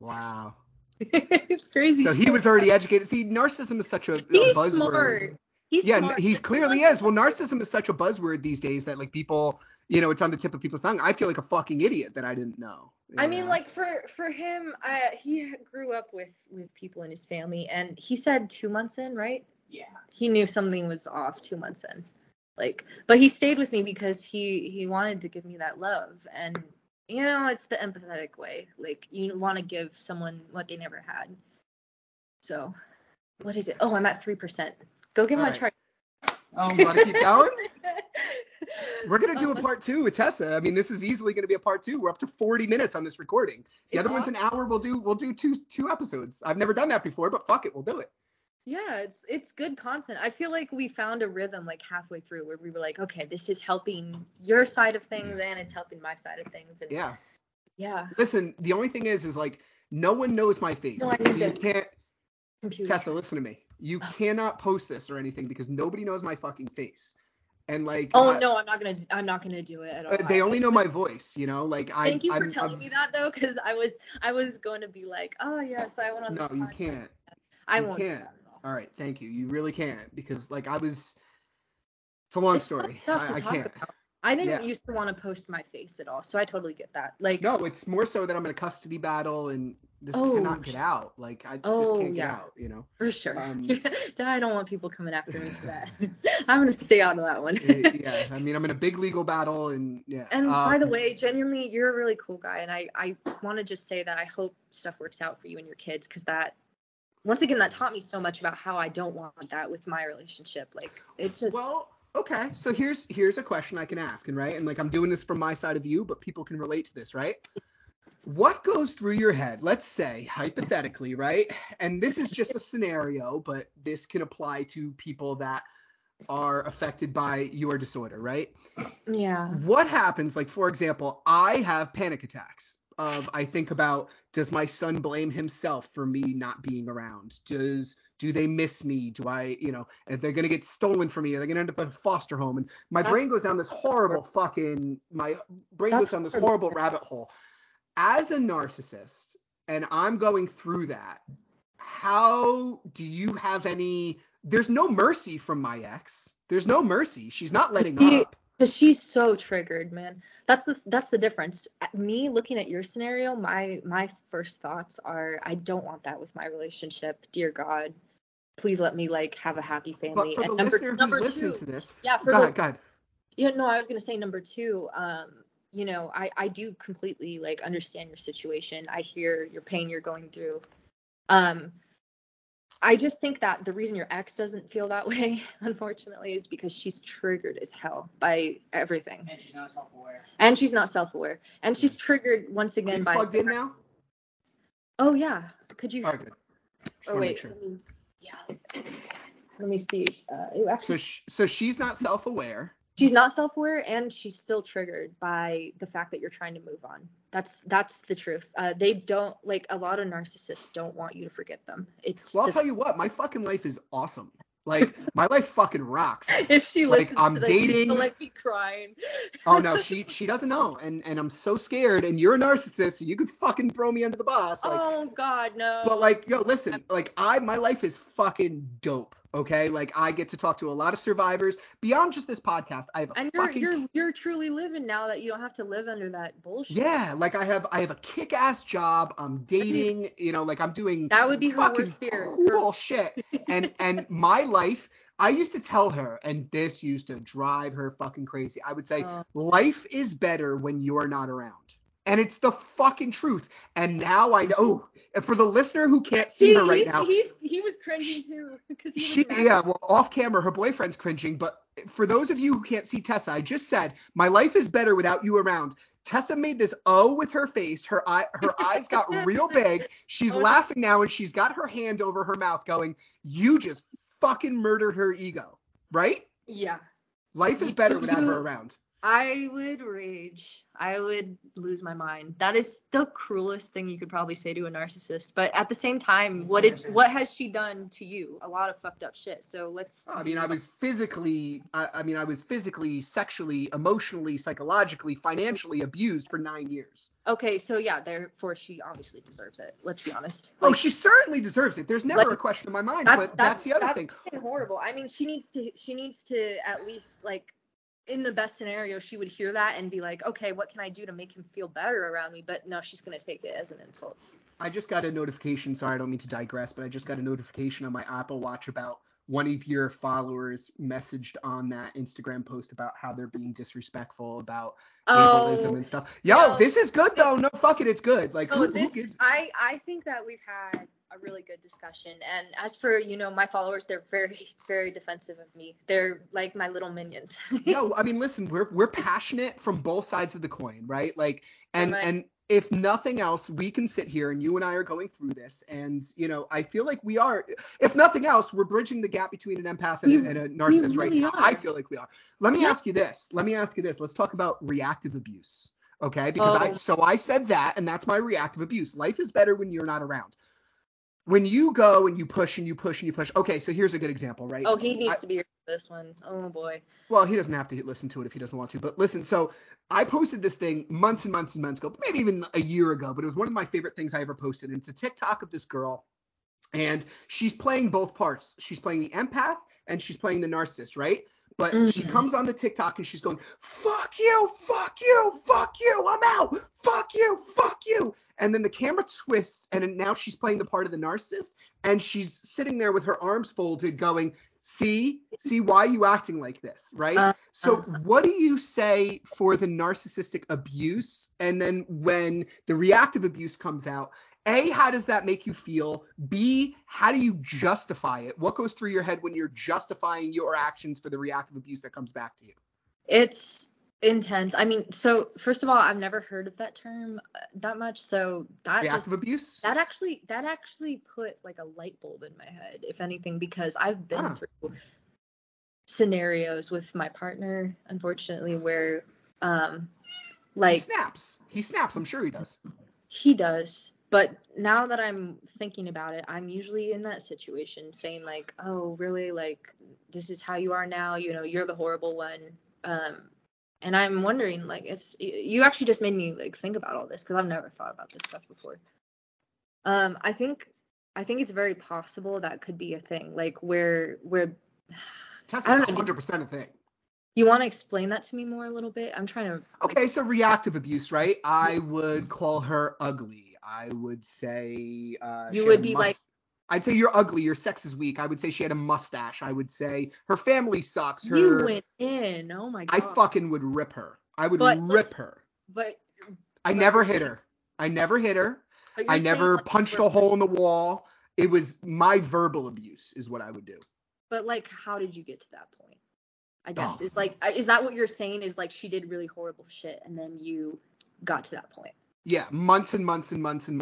Wow. It's crazy. So he was already educated. See, narcissism is such a buzzword. He's smart. He clearly is. Well, narcissism is such a buzzword these days that, like, people, you know, it's on the tip of people's tongue. I feel like a fucking idiot that I didn't know. Yeah. I mean, like, for him, he grew up with people in his family, and he said 2 months in, right? Yeah. He knew something was off 2 months in. Like, but he stayed with me because he wanted to give me that love. And, you know, it's the empathetic way. Like, you want to give someone what they never had. So, what is it? Oh, I'm at 3%. Go give him a try. Oh, you want to keep going? We're going to do a part two with Tessa. I mean, this is easily going to be a part two. We're up to 40 minutes on this recording. The other one's an hour. We'll do two episodes. I've never done that before, but fuck it. We'll do it. Yeah, it's good content. I feel like we found a rhythm, like, halfway through, where we were like, okay, this is helping your side of things and it's helping my side of things. And yeah. Yeah. Listen, the only thing is like, no one knows my face. No, I need this. You can't. Computer. Tessa, listen to me. You cannot post this or anything because nobody knows my fucking face. And like, no, I'm not gonna do it at all. They only know my voice, you know. Like, Thank you for telling me that, though, because I was going to be like, oh yes, I went on. No, you can't. I won't. Can't. All right, thank you. You really can't, because like it's a long story. I can't. About. I didn't used to want to post my face at all, so I totally get that. Like, no, it's more so that I'm in a custody battle and this cannot get out. Like, this can't get out, you know. For sure. I don't want people coming after me for that. I'm going to stay out of that one. Yeah, I mean, I'm in a big legal battle, and yeah. And by the way, genuinely, you're a really cool guy, and I want to just say that I hope stuff works out for you and your kids, because that, once again, that taught me so much about how I don't want that with my relationship. Like, it's just... Well, okay, so here's a question I can ask, and right, and like, I'm doing this from my side of you, but people can relate to this, right? What goes through your head? Let's say, hypothetically, right? And this is just a scenario, but this can apply to people that are affected by your disorder, right? Yeah. What happens, like, for example, I have panic attacks. I think about, does my son blame himself for me not being around? Do they miss me? Do I, you know, and they're going to get stolen from me. Are they going to end up in a foster home? And my brain goes down this horrible rabbit hole. as a narcissist, and I'm going through that, how do you have any, there's no mercy from my ex. There's no mercy. She's not letting up. Because she's so triggered, man. That's the difference. Me looking at your scenario, my first thoughts are, I don't want that with my relationship. Dear God, please let me like have a happy family. But for and the listener who's listening to this, yeah, go ahead. Yeah, no, I was gonna say number two. You know, I do completely like understand your situation. I hear your pain you're going through. I just think that the reason your ex doesn't feel that way, unfortunately, is because she's triggered as hell by everything. And she's not self-aware. And she's triggered once again by... plugged in now? Oh, yeah. Could you... Right, oh, wait. Sure. Let me see. Actually... So she's not self-aware. She's not self-aware, and she's still triggered by the fact that you're trying to move on. That's the truth. They don't, like, a lot of narcissists don't want you to forget them. I'll tell you what, my fucking life is awesome. Like, my life fucking rocks. If she listens to this, dating, she'll like be crying. Oh no, she doesn't know, and I'm so scared. And you're a narcissist, so you could fucking throw me under the bus. Like, oh God, no. But like, yo, listen, like my life is fucking dope. Okay, like I get to talk to a lot of survivors beyond just this podcast. You're truly living now that you don't have to live under that bullshit. Yeah, like I have a kick-ass job. I'm dating, you know, like I'm doing that would be fucking cool shit. And my life, I used to tell her, and this used to drive her fucking crazy. I would say life is better when you're not around. And it's the fucking truth. And now I know. For the listener who can't see her right now. He was cringing too. Well, off camera, her boyfriend's cringing. But for those of you who can't see Tessa, I just said, my life is better without you around. Tessa made this O with her face. Her eyes got real big. She's laughing now, and she's got her hand over her mouth going, you just fucking murdered her ego. Right? Yeah. Life is better without her around. I would rage. I would lose my mind. That is the cruelest thing you could probably say to a narcissist. But at the same time, what has she done to you? A lot of fucked up shit. So let's. I mean, I was physically, sexually, emotionally, psychologically, financially abused for 9 years. Okay, so yeah, therefore she obviously deserves it. Let's be honest. Like, she certainly deserves it. There's never a question in my mind. That's the other thing. That's horrible. I mean, she needs to at least like. In the best scenario, she would hear that and be like, okay, what can I do to make him feel better around me? But no, she's going to take it as an insult. I just got a notification. Sorry, I don't mean to digress, but I just got a notification on my Apple Watch about one of your followers messaged on that Instagram post about how they're being disrespectful about ableism and stuff. Yo, this is good, though. No, fuck it. It's good. Like, who gives? I think that we've had a really good discussion. And as for, you know, my followers, they're very, very defensive of me. They're like my little minions. No, I mean, listen, we're passionate from both sides of the coin, right? Like, and if nothing else, we can sit here and you and I are going through this. And, you know, I feel like we are, if nothing else, we're bridging the gap between an empath and a narcissist really right now. I feel like we are. Let me ask you this. Let's talk about reactive abuse. Okay. Because I said that, and that's my reactive abuse. Life is better when you're not around. When you go and you push and you push and you push. Okay, so here's a good example, right? Oh, he needs to be here for this one. Oh, boy. Well, he doesn't have to listen to it if he doesn't want to. But listen, so I posted this thing months and months and months ago, maybe even a year ago, but it was one of my favorite things I ever posted. And it's a TikTok of this girl, and she's playing both parts. She's playing the empath and she's playing the narcissist, right? But she comes on the TikTok and she's going, fuck you, fuck you, fuck you, I'm out, fuck you, fuck you. And then the camera twists, and now she's playing the part of the narcissist, and she's sitting there with her arms folded going, see, why are you acting like this, right? So what do you say for the narcissistic abuse? And then when the reactive abuse comes out, A, how does that make you feel? B, how do you justify it? What goes through your head when you're justifying your actions for the reactive abuse that comes back to you? It's intense. I mean, so first of all, I've never heard of that term that much. So that reactive abuse? That actually put like a light bulb in my head, if anything, because I've been through scenarios with my partner, unfortunately, where like he snaps. I'm sure he does. He does. But now that I'm thinking about it, I'm usually in that situation saying like, oh, really? Like, this is how you are now. You know, you're the horrible one. And I'm wondering, like, it's, you actually just made me like think about all this, because I've never thought about this stuff before. I think it's very possible that could be a thing, like where Tessa's 100% a thing. You want to explain that to me more a little bit? I'm trying to. Okay, so reactive abuse, right? I would call her ugly. I would say you would be like. I'd say you're ugly. Your sex is weak. I would say she had a mustache. I would say her family sucks. Her. You went in. Oh my god. I fucking would rip her. I would rip her. But I never hit her. I never hit her. I never punched a hole in the wall. It was my verbal abuse is what I would do. But like, how did you get to that point? I guess it's like, is that what you're saying? Is like she did really horrible shit, and then you got to that point. Yeah, months and months of rejection.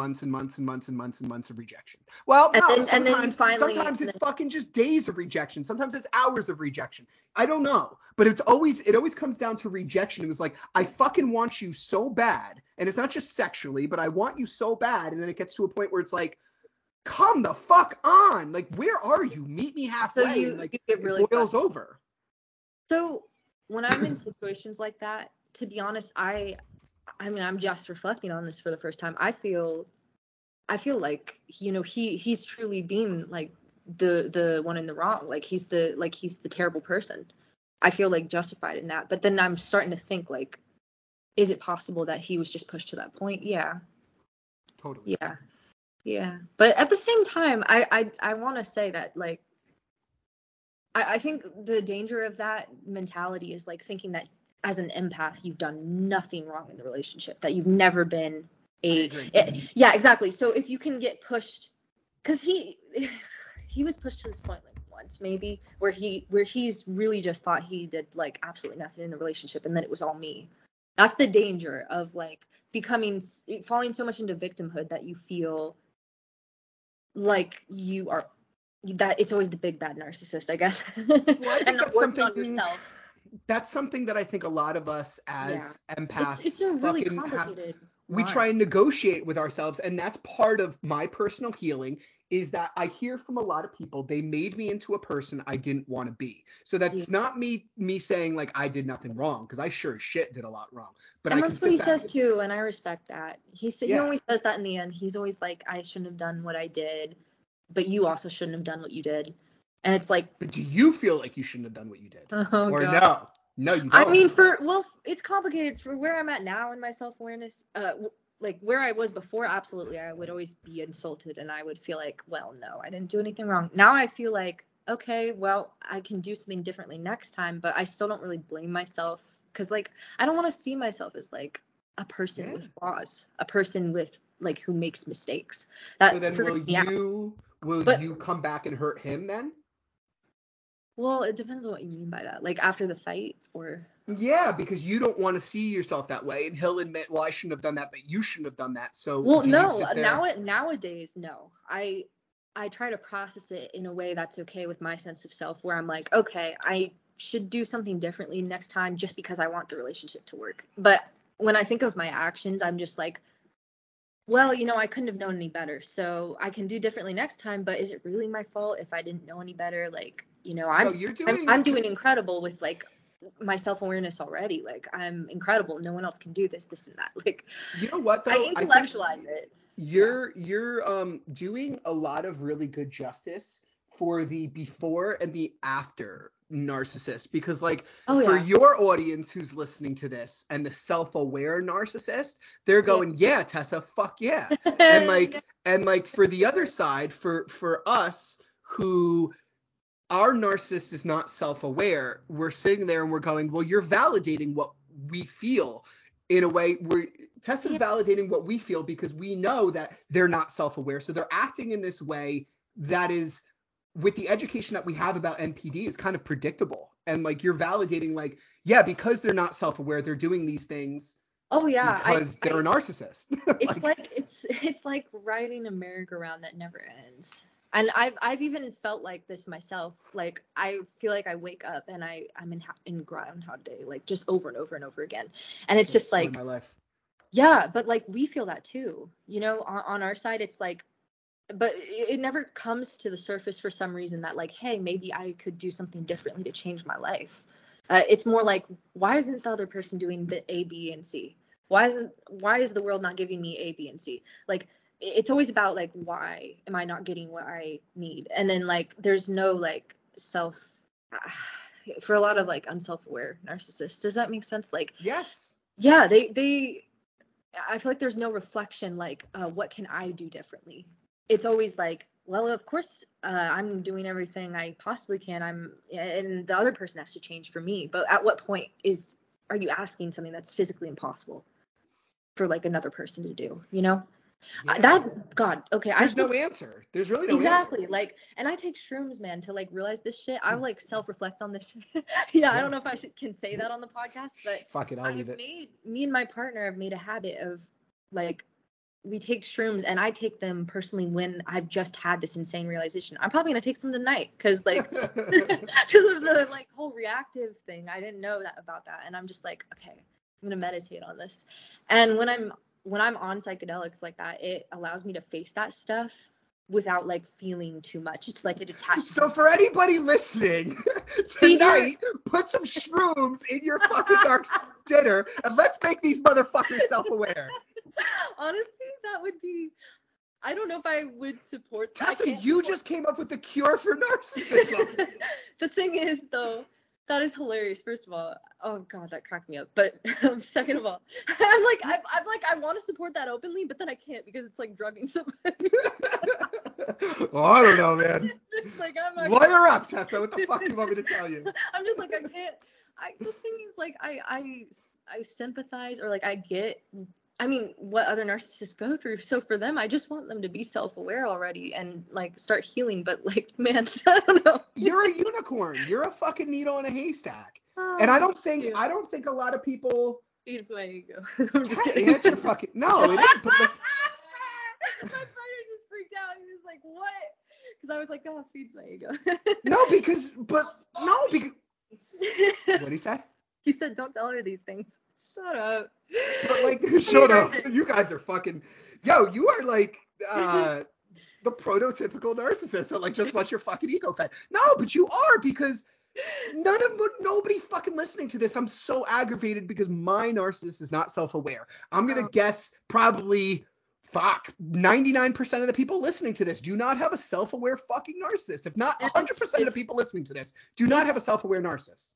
Well, no, sometimes it's fucking just days of rejection. Sometimes it's hours of rejection. I don't know, but it always comes down to rejection. It was like, I fucking want you so bad, and it's not just sexually, but I want you so bad, and then it gets to a point where it's like, come the fuck on, like where are you? Meet me halfway. So you get really it boils over. So when I'm in situations like that, to be honest, I mean, I'm just reflecting on this for the first time. I feel like, you know, he's truly been like the one in the wrong. Like he's the terrible person. I feel like justified in that. But then I'm starting to think, like, is it possible that he was just pushed to that point? Yeah. Totally. Yeah. But at the same time, I want to say that, like, I think the danger of that mentality is like thinking that as an empath, you've done nothing wrong in the relationship, that you've never been yeah, exactly. So if you can get pushed, because he was pushed to this point like once maybe, where he's really just thought he did like absolutely nothing in the relationship, and then it was all me. That's the danger of like falling so much into victimhood that you feel like you are, that it's always the big bad narcissist, I guess. Well, and not working on yourself. That's something that I think a lot of us as empaths, it's a really complicated we try and negotiate with ourselves. And that's part of my personal healing, is that I hear from a lot of people, they made me into a person I didn't want to be. So that's not me saying like I did nothing wrong, because I sure as shit did a lot wrong. But and that's what he says too, and I respect that. He always says that in the end. He's always like, I shouldn't have done what I did, but you also shouldn't have done what you did. And it's like, but do you feel like you shouldn't have done what you did? Oh, or God. No, you don't. I mean, it's complicated for where I'm at now in my self-awareness, like where I was before. Absolutely. I would always be insulted and I would feel like, well, no, I didn't do anything wrong. Now I feel like, okay, well, I can do something differently next time, but I still don't really blame myself. 'Cause like, I don't want to see myself as like a person with flaws, a person with like, who makes mistakes. Will you come back and hurt him then? Well, it depends on what you mean by that. Like after the fight or... Yeah, because you don't want to see yourself that way. And he'll admit, well, I shouldn't have done that, but you shouldn't have done that. So well, no, nowadays, no. I try to process it in a way that's okay with my sense of self, where I'm like, okay, I should do something differently next time just because I want the relationship to work. But when I think of my actions, I'm just like, well, you know, I couldn't have known any better, so I can do differently next time. But is it really my fault if I didn't know any better? Like, you know, I'm doing incredible with like my self-awareness already. Like, I'm incredible. No one else can do this and that. Like, you know what, though? I intellectualize it. You're doing a lot of really good justice for the before and the after narcissist, because like for your audience who's listening to this and the self-aware narcissist, they're going, yeah, Tessa, fuck yeah. And like and like for the other side, for us who our narcissist is not self-aware, we're sitting there and we're going, well, you're validating what we feel in a way where Tessa's validating what we feel, because we know that they're not self-aware, so they're acting in this way that is, with the education that we have about NPD, is kind of predictable. And like, you're validating like, yeah, because they're not self-aware, they're doing these things. Oh yeah. Because they're a narcissist. It's like, it's like riding a merry-go-round that never ends. And I've even felt like this myself. Like, I feel like I wake up and I'm in Groundhog Day, like just over and over and over again. And it's just like, my life. Yeah. But like, we feel that too, you know, on our side, it's like, but it never comes to the surface for some reason that like, hey, maybe I could do something differently to change my life. It's more like, why isn't the other person doing the A, B, and C? Why is the world not giving me A, B, and C? Like, it's always about, like, why am I not getting what I need? And then, like, there's no, like, self, for a lot of, like, unself-aware narcissists. Does that make sense? Like, yes. Yeah, they I feel like there's no reflection, like, what can I do differently? It's always like, well, of course, I'm doing everything I possibly can. And the other person has to change for me. But at what point are you asking something that's physically impossible for, like, another person to do, you know? Yeah. There's no answer. There's really no answer. Exactly. Like, and I take shrooms, man, to, like, realize this shit. I, like, self-reflect on this. Yeah, I don't know if I can say that on the podcast, but fuck it, I'll leave it. Me and my partner have made a habit of, like, we take shrooms, and I take them personally when I've just had this insane realization. I'm probably going to take some tonight because, like, because of the, like, whole reactive thing. I didn't know about that. And I'm just like, okay, I'm going to meditate on this. And when I'm on psychedelics like that, it allows me to face that stuff without, like, feeling too much. It's like a detachment. So for anybody listening tonight, put some shrooms in your fucking dark dinner and let's make these motherfuckers self-aware. Honestly, that would be, I don't know if I would support that. Tessa, you just came up with the cure for narcissism. The thing is, though, that is hilarious. First of all, oh god, that cracked me up. But second of all, I'm like, I want to support that openly, but then I can't because it's like drugging somebody. Well, I don't know, man. It's like, lawyer up, Tessa. What the fuck do you want me to tell you? I'm just like, I can't. The thing is, like, I sympathize, or like, I get. I mean, what other narcissists go through. So for them, I just want them to be self-aware already and, like, start healing. But, like, man, I don't know. You're a unicorn. You're a fucking needle in a haystack. Oh, and I don't think a lot of people. It's my ego. I'm just kidding. It's your fucking. No, it isn't. But, like, my partner just freaked out. He was like, "What?" Because I was like, "Oh, it feeds my ego." What did he say? He said, "Don't tell her these things." Shut up. But, like, shut up. You guys are fucking. Yo, you are, like, the prototypical narcissist that, like, just wants your fucking ego fed. No, but you are, because nobody fucking listening to this. I'm so aggravated because my narcissist is not self-aware. I'm gonna guess probably 99% of the people listening to this do not have a self-aware fucking narcissist. If not 100% of the people listening to this do not have a self-aware narcissist.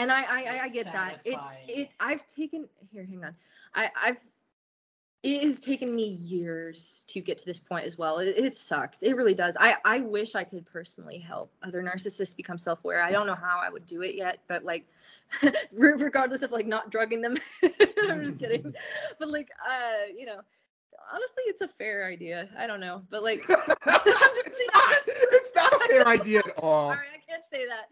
And I get that. It has taken me years to get to this point as well. It sucks. It really does. I wish I could personally help other narcissists become self-aware. I don't know how I would do it yet, but, like, regardless of, like, not drugging them, I'm just kidding. But, like, you know, honestly, it's a fair idea. I don't know, but, like, it's not a fair idea at all. All right, I can't say that.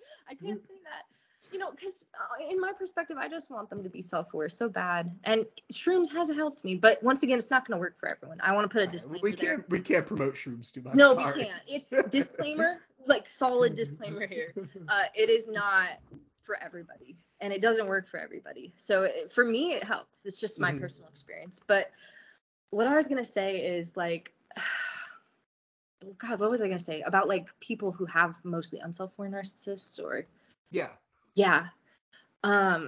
You know, because in my perspective, I just want them to be self-aware so bad. And shrooms has helped me. But once again, it's not going to work for everyone. I want to put a disclaimer there. We can't promote shrooms too much. No, sorry. We can't. It's disclaimer, like, solid disclaimer here. It is not for everybody. And it doesn't work for everybody. So for me, it helps. It's just my personal experience. But what I was going to say is, like, God, what was I going to say? About, like, people who have mostly unself-aware narcissists or. Yeah. Yeah. What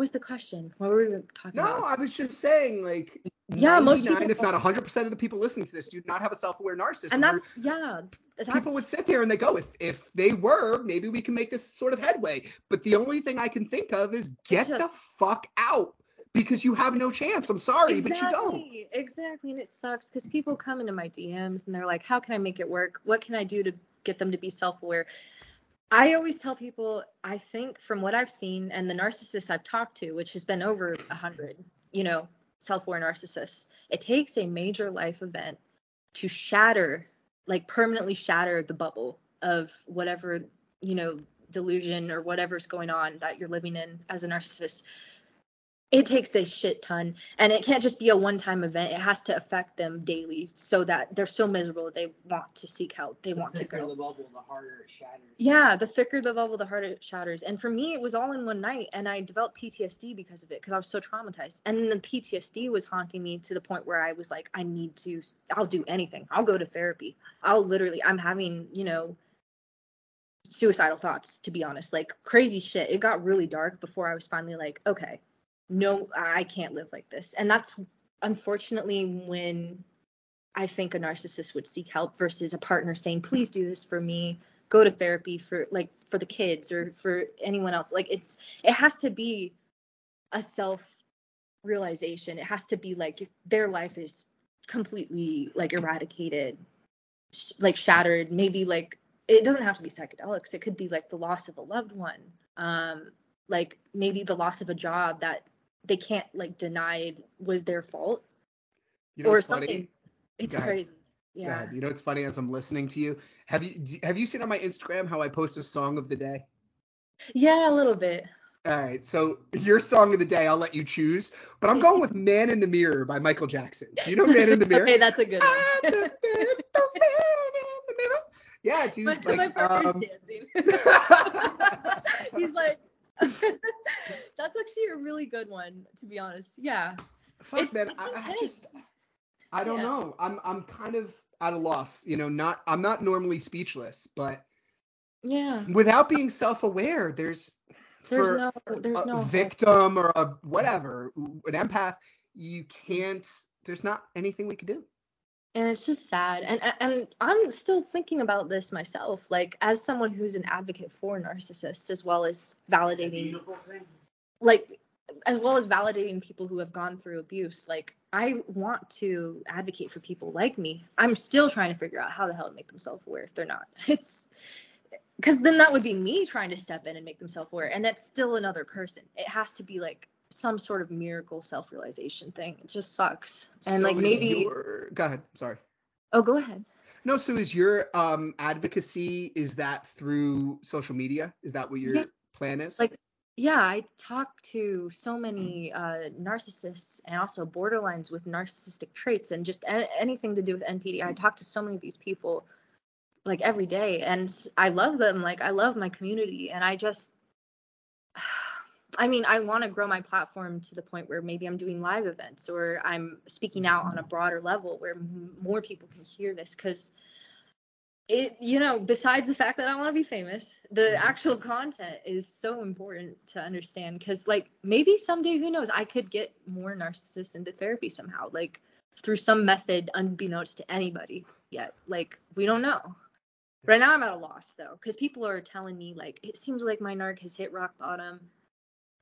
was the question? What were we talking about? No, I was just saying, like, yeah, 99%, most people, if not 100% of the people listening to this do not have a self-aware narcissist. And that's, yeah. That's, people would sit there and they go, if they were, maybe we can make this sort of headway. But the only thing I can think of is the fuck out, because you have no chance. I'm sorry, exactly, but you don't. Exactly. And it sucks because people come into my DMs and they're like, how can I make it work? What can I do to get them to be self-aware? I always tell people, I think from what I've seen and the narcissists I've talked to, which has been over 100, you know, self-aware narcissists, it takes a major life event to shatter, like, permanently shatter the bubble of whatever, you know, delusion or whatever's going on that you're living in as a narcissist. It takes a shit ton, and it can't just be a one-time event. It has to affect them daily, so that they're so miserable they want to seek help. They want to go. The thicker the bubble, the harder it shatters. Yeah, the thicker the bubble, the harder it shatters. And for me, it was all in one night, and I developed PTSD because of it, because I was so traumatized. And then the PTSD was haunting me to the point where I was like, I'll do anything. I'll go to therapy. I'm having, you know, suicidal thoughts, to be honest, like crazy shit. It got really dark before I was finally like, okay, no, I can't live like this. And that's unfortunately when I think a narcissist would seek help versus a partner saying, please do this for me. Go to therapy for the kids or for anyone else. Like it has to be a self-realization. It has to be like their life is completely like eradicated, like shattered. Maybe like it doesn't have to be psychedelics. It could be like the loss of a loved one. Like maybe the loss of a job that they can't like deny was their fault, you know, or something. Funny? It's crazy. Yeah. God, you know, it's funny as I'm listening to you. Have you seen on my Instagram how I post a song of the day? Yeah, a little bit. All right. So your song of the day, I'll let you choose. But I'm going with Man in the Mirror by Michael Jackson. Do you know Man in the Mirror? Okay, that's a good one. Man in the mirror. Yeah, dude. My partner's dancing. He's like, that's actually a really good one, to be honest. Yeah. Fuck, it's, man. It's intense. I don't know. I'm kind of at a loss, you know, I'm not normally speechless, but yeah, without being self-aware, there's no victim or a whatever, an empath, you can't, there's not anything we can do. And it's just sad. And I'm still thinking about this myself, like as someone who's an advocate for narcissists, as well as validating, people who have gone through abuse, like I want to advocate for people like me. I'm still trying to figure out how the hell to make them self-aware if they're not. It's because then that would be me trying to step in and make them self-aware, and that's still another person. It has to be like some sort of miracle self-realization thing. It just sucks. And so like maybe go ahead. Sorry. Oh, go ahead. No, so is your advocacy, is that through social media? Is that what your plan is? Like, yeah, I talk to so many narcissists and also borderlines with narcissistic traits and just anything to do with NPD. I talk to so many of these people like every day, and I love them. Like I love my community, and I just, I mean, I want to grow my platform to the point where maybe I'm doing live events or I'm speaking out on a broader level where more people can hear this, because it, you know, besides the fact that I want to be famous, the actual content is so important to understand, because like maybe someday, who knows, I could get more narcissists into therapy somehow, like through some method unbeknownst to anybody yet. Like we don't know. Right now I'm at a loss though, because people are telling me like it seems like my narc has hit rock bottom,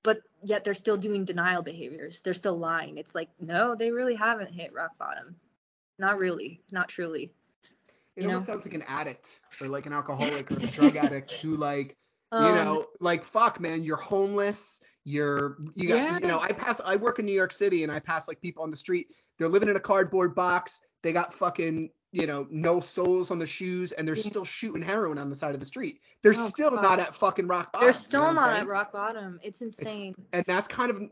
but yet they're still doing denial behaviors. They're still lying. It's like, no, they really haven't hit rock bottom. Not really, not truly. It almost sounds like an addict or like an alcoholic or a drug addict who like, you know, like, fuck, man, you're homeless. You know, I work in New York City and I pass like people on the street. They're living in a cardboard box. They got fucking, you know, no soles on the shoes, and they're still shooting heroin on the side of the street. They're still not at fucking rock bottom. They're still not at rock bottom. It's insane. And that's kind of,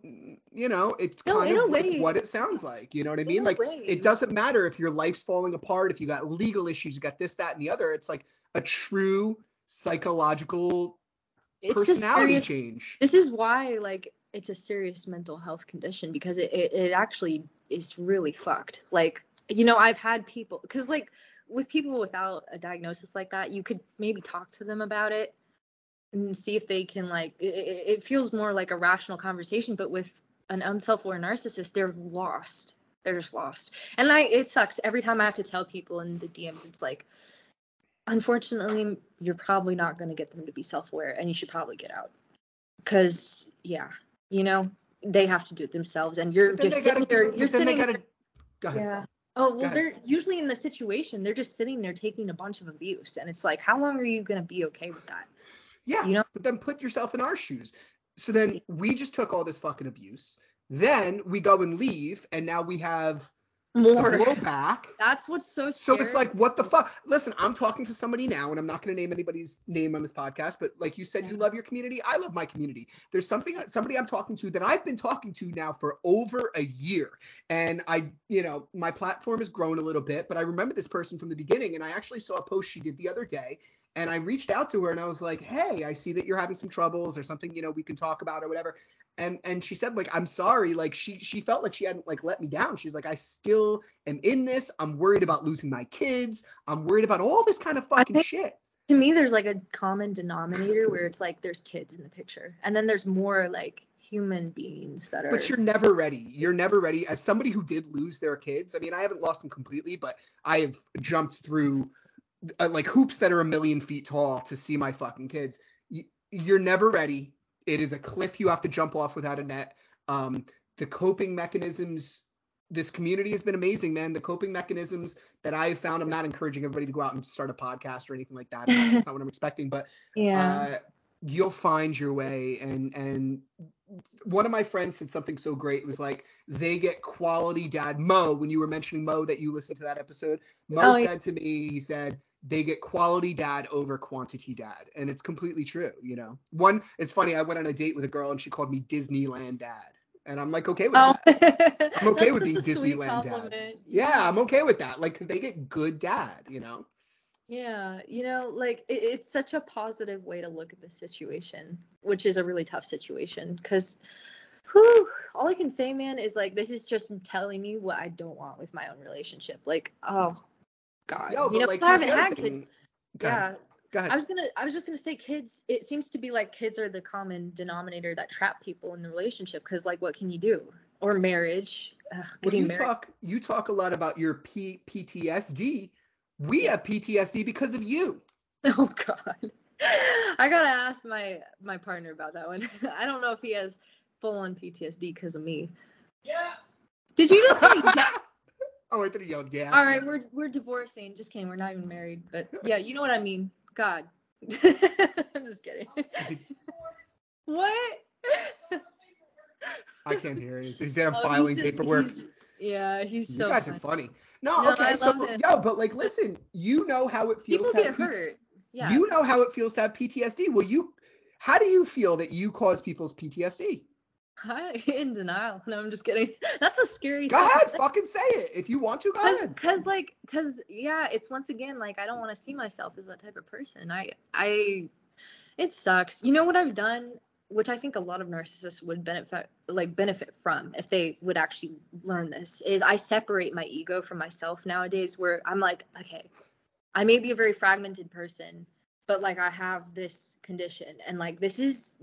you know, it's kind of like what it sounds like. You know what I mean? Like it doesn't matter if your life's falling apart, if you got legal issues, you got this, that, and the other. It's like a true psychological personality change. This is why, like, it's a serious mental health condition, because it actually is really fucked. Like, you know, I've had people, because like with people without a diagnosis like that, you could maybe talk to them about it and see if they can, like, it feels more like a rational conversation. But with an unself-aware narcissist, they're lost. They're just lost. And it sucks. Every time I have to tell people in the DMs, it's like, unfortunately, you're probably not going to get them to be self-aware, and you should probably get out. Because, yeah, you know, they have to do it themselves. And you're just sitting there. You're sitting there. Go ahead. Yeah. Oh, well, they're usually in the situation, they're just sitting there taking a bunch of abuse. And it's like, how long are you going to be okay with that? Yeah, you know? But then put yourself in our shoes. So then we just took all this fucking abuse. Then we go and leave, and now we have more blowback. That's what's so scary. So it's like, what the fuck? Listen, I'm talking to somebody now, and I'm not going to name anybody's name on this podcast, but like you said, you love your community. I love my community. There's somebody I'm talking to that I've been talking to now for over a year, and I, you know, my platform has grown a little bit, but I remember this person from the beginning, and I actually saw a post she did the other day, and I reached out to her, and I was like, hey, I see that you're having some troubles or something, you know, we can talk about or whatever. And she said, like, I'm sorry, like she felt like she hadn't like let me down. She's like, I still am in this. I'm worried about losing my kids. I'm worried about all this kind of fucking shit. to me, there's like a common denominator where it's like there's kids in the picture, and then there's more like human beings that are. But you're never ready. You're never ready. As somebody who did lose their kids, I mean, I haven't lost them completely, but I have jumped through like hoops that are 1,000,000 feet tall to see my fucking kids. You're never ready. It is a cliff you have to jump off without a net. The coping mechanisms. This community has been amazing, man. The coping mechanisms that I found, I'm not encouraging everybody to go out and start a podcast or anything like that. That's not what I'm expecting, but you'll find your way. And one of my friends said something so great. It was like, they get quality dad. Mo, when you were mentioning Mo, that you listened to that episode, Mo said to me, he said, they get quality dad over quantity dad. And it's completely true. You know, it's funny. I went on a date with a girl and she called me Disneyland dad. And I'm like, okay with that. I'm okay with being Disneyland dad. Yeah, I'm okay with that. Like, 'cause they get good dad, you know? Yeah. You know, like it's such a positive way to look at the situation, which is a really tough situation. 'Cause all I can say, man, is like, this is just telling me what I don't want with my own relationship. Like, oh God, yo, you know, like, I haven't had kids. Yeah. I was just gonna say kids, it seems to be like kids are the common denominator that trap people in the relationship, because like what can you do? Or marriage. You talk a lot about your PTSD. We have PTSD because of you. Oh God. I gotta ask my partner about that one. I don't know if he has full on PTSD because of me. Yeah. Did you just say yeah? Oh, I thought he yelled yeah. All right, we're divorcing. Just kidding, we're not even married, but yeah, you know what I mean. God. I'm just kidding. What? I can't hear it. He's there filing paperwork. He's so. You guys are funny. No, okay. I love it. Yo, but like, listen, you know how it feels. People get hurt. Yeah. You know how it feels to have PTSD. Well, how do you feel that you cause people's PTSD? I'm in denial. No, I'm just kidding. That's a scary thing. Go ahead, fucking say it. If you want to, go ahead. Because it's once again, like, I don't want to see myself as that type of person. It sucks. You know what I've done, which I think a lot of narcissists would benefit from if they would actually learn this, is I separate my ego from myself nowadays, where I'm like, okay, I may be a very fragmented person, but like I have this condition, and like this is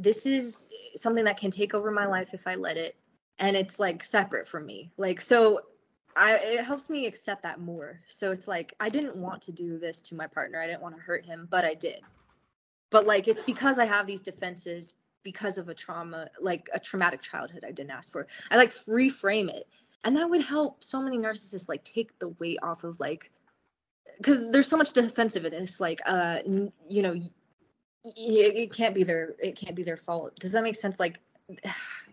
something that can take over my life if I let it, and it's like separate from me. Like, so it helps me accept that more. So it's like, I didn't want to do this to my partner. I didn't want to hurt him, but I did. But like, it's because I have these defenses because of a trauma, like a traumatic childhood I didn't ask for. I like reframe it. And that would help so many narcissists like take the weight off of like, because there's so much defensiveness, like, you know, it can't be their fault. Does that make sense? Like,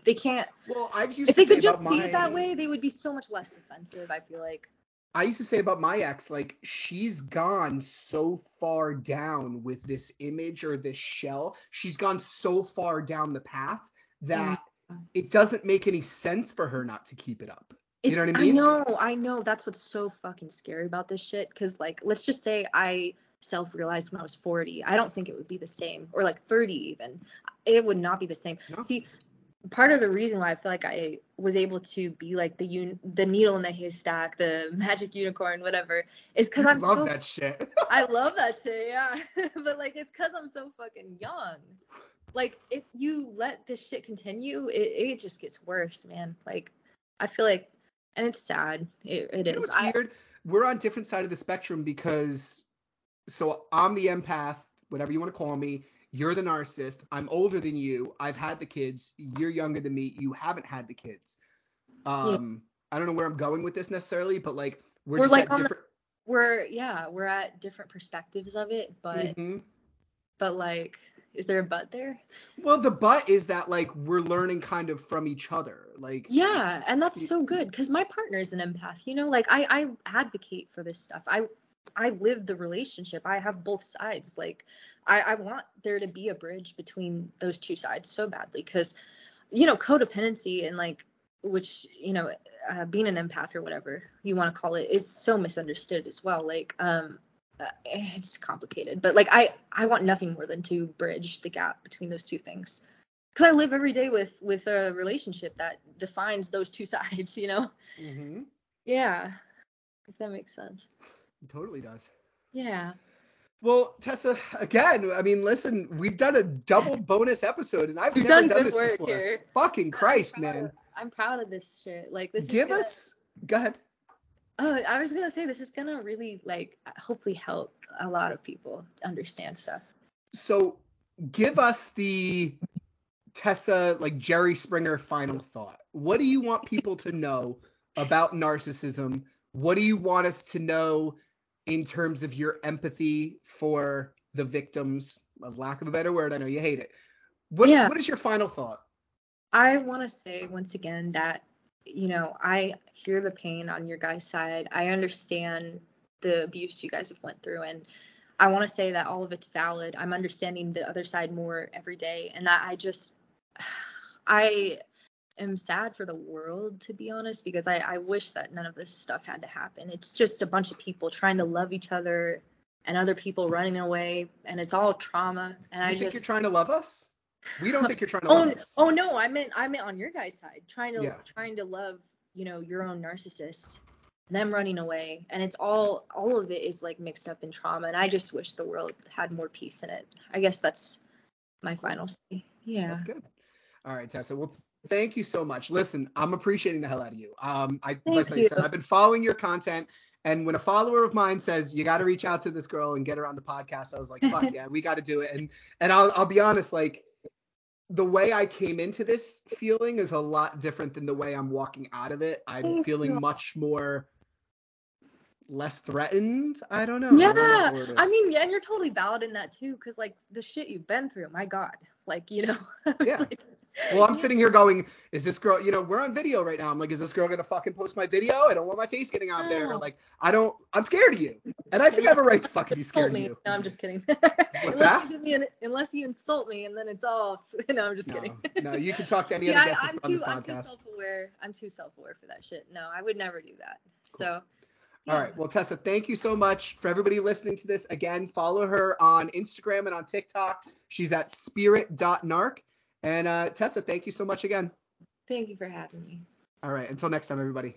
they can't. Well, if they could just see it that way, they would be so much less defensive, I feel like. I used to say about my ex, like, she's gone so far down with this image or this shell. She's gone so far down the path that it doesn't make any sense for her not to keep it up. You know what I mean? I know. That's what's so fucking scary about this shit. 'Cause like, let's just say I self-realized when I was 40. I don't think it would be the same, or like 30 even. It would not be the same. No. See, part of the reason why I feel like I was able to be like the needle in the haystack, the magic unicorn, whatever, is 'cause I love that shit. I love that shit, yeah. But like, it's 'cause I'm so fucking young. Like, if you let this shit continue, it just gets worse, man. Like, I feel like. And it's sad. It is. It's weird. We're on different side of the spectrum because, so I'm the empath, whatever you want to call me. You're the narcissist. I'm older than you. I've had the kids. You're younger than me. You haven't had the kids. I don't know where I'm going with this necessarily, but like we're just like different. We're at different perspectives of it, but but like, is there a but there? Well, the but is that like we're learning kind of from each other. Like, yeah, and that's so good, because my partner is an empath, you know, like I advocate for this stuff. I live the relationship. I have both sides. Like I want there to be a bridge between those two sides so badly, because, you know, codependency and like, which, you know, being an empath or whatever you want to call it is so misunderstood as well. Like, it's complicated, but like I want nothing more than to bridge the gap between those two things, because I live every day with a relationship that defines those two sides, you know. Yeah, if that makes sense. It totally does. Yeah. Well, Tessa, again, I mean, listen, we've done a double bonus episode, and I've You've never done this before. Here. Fucking Christ, man. I'm proud of this shit. Like, this Give is gonna, us... Go ahead. Oh, I was going to say, this is going to really, like, hopefully help a lot of people understand stuff. So, give us the Tessa, like, Jerry Springer final thought. What do you want people to know about narcissism? What do you want us to know in terms of your empathy for the victims, of lack of a better word? I know you hate it. What is your final thought? I want to say once again that, you know, I hear the pain on your guys' side. I understand the abuse you guys have went through, and I want to say that all of it's valid. I'm understanding the other side more every day, and that I am sad for the world, to be honest, because I wish that none of this stuff had to happen. It's just a bunch of people trying to love each other and other people running away, and it's all trauma. And I think you're trying to love us? We don't think you're trying to love us. Oh no, I meant on your guys' side, trying to love, you know, your own narcissist, them running away, and it's all of it is like mixed up in trauma, and I just wish the world had more peace in it. I guess that's my final say. Yeah. That's good. All right, Tessa. Well, thank you so much. Listen, I'm appreciating the hell out of you. Like I said, I've been following your content, and when a follower of mine says you got to reach out to this girl and get her on the podcast, I was like, fuck yeah, we got to do it. And I'll be honest, like, the way I came into this feeling is a lot different than the way I'm walking out of it. I'm feeling much more less threatened. I don't know. Yeah, I mean, yeah, and you're totally valid in that too, because like the shit you've been through, my God, like, you know. Yeah. Well, I'm sitting here going, is this girl, you know, we're on video right now. I'm like, is this girl going to fucking post my video? I don't want my face getting out there. Like, I'm scared of you. And I think I have a right to fucking be scared of you. No, I'm just kidding. Unless you insult me, and then it's off. No, I'm just kidding. No, you can talk to any other guests on this podcast. I'm too self-aware for that shit. No, I would never do that. Cool. So. Yeah. All right. Well, Tessa, thank you so much. For everybody listening to this, again, follow her on Instagram and on TikTok. She's at spirit.narc. And Tessa, thank you so much again. Thank you for having me. All right. Until next time, everybody.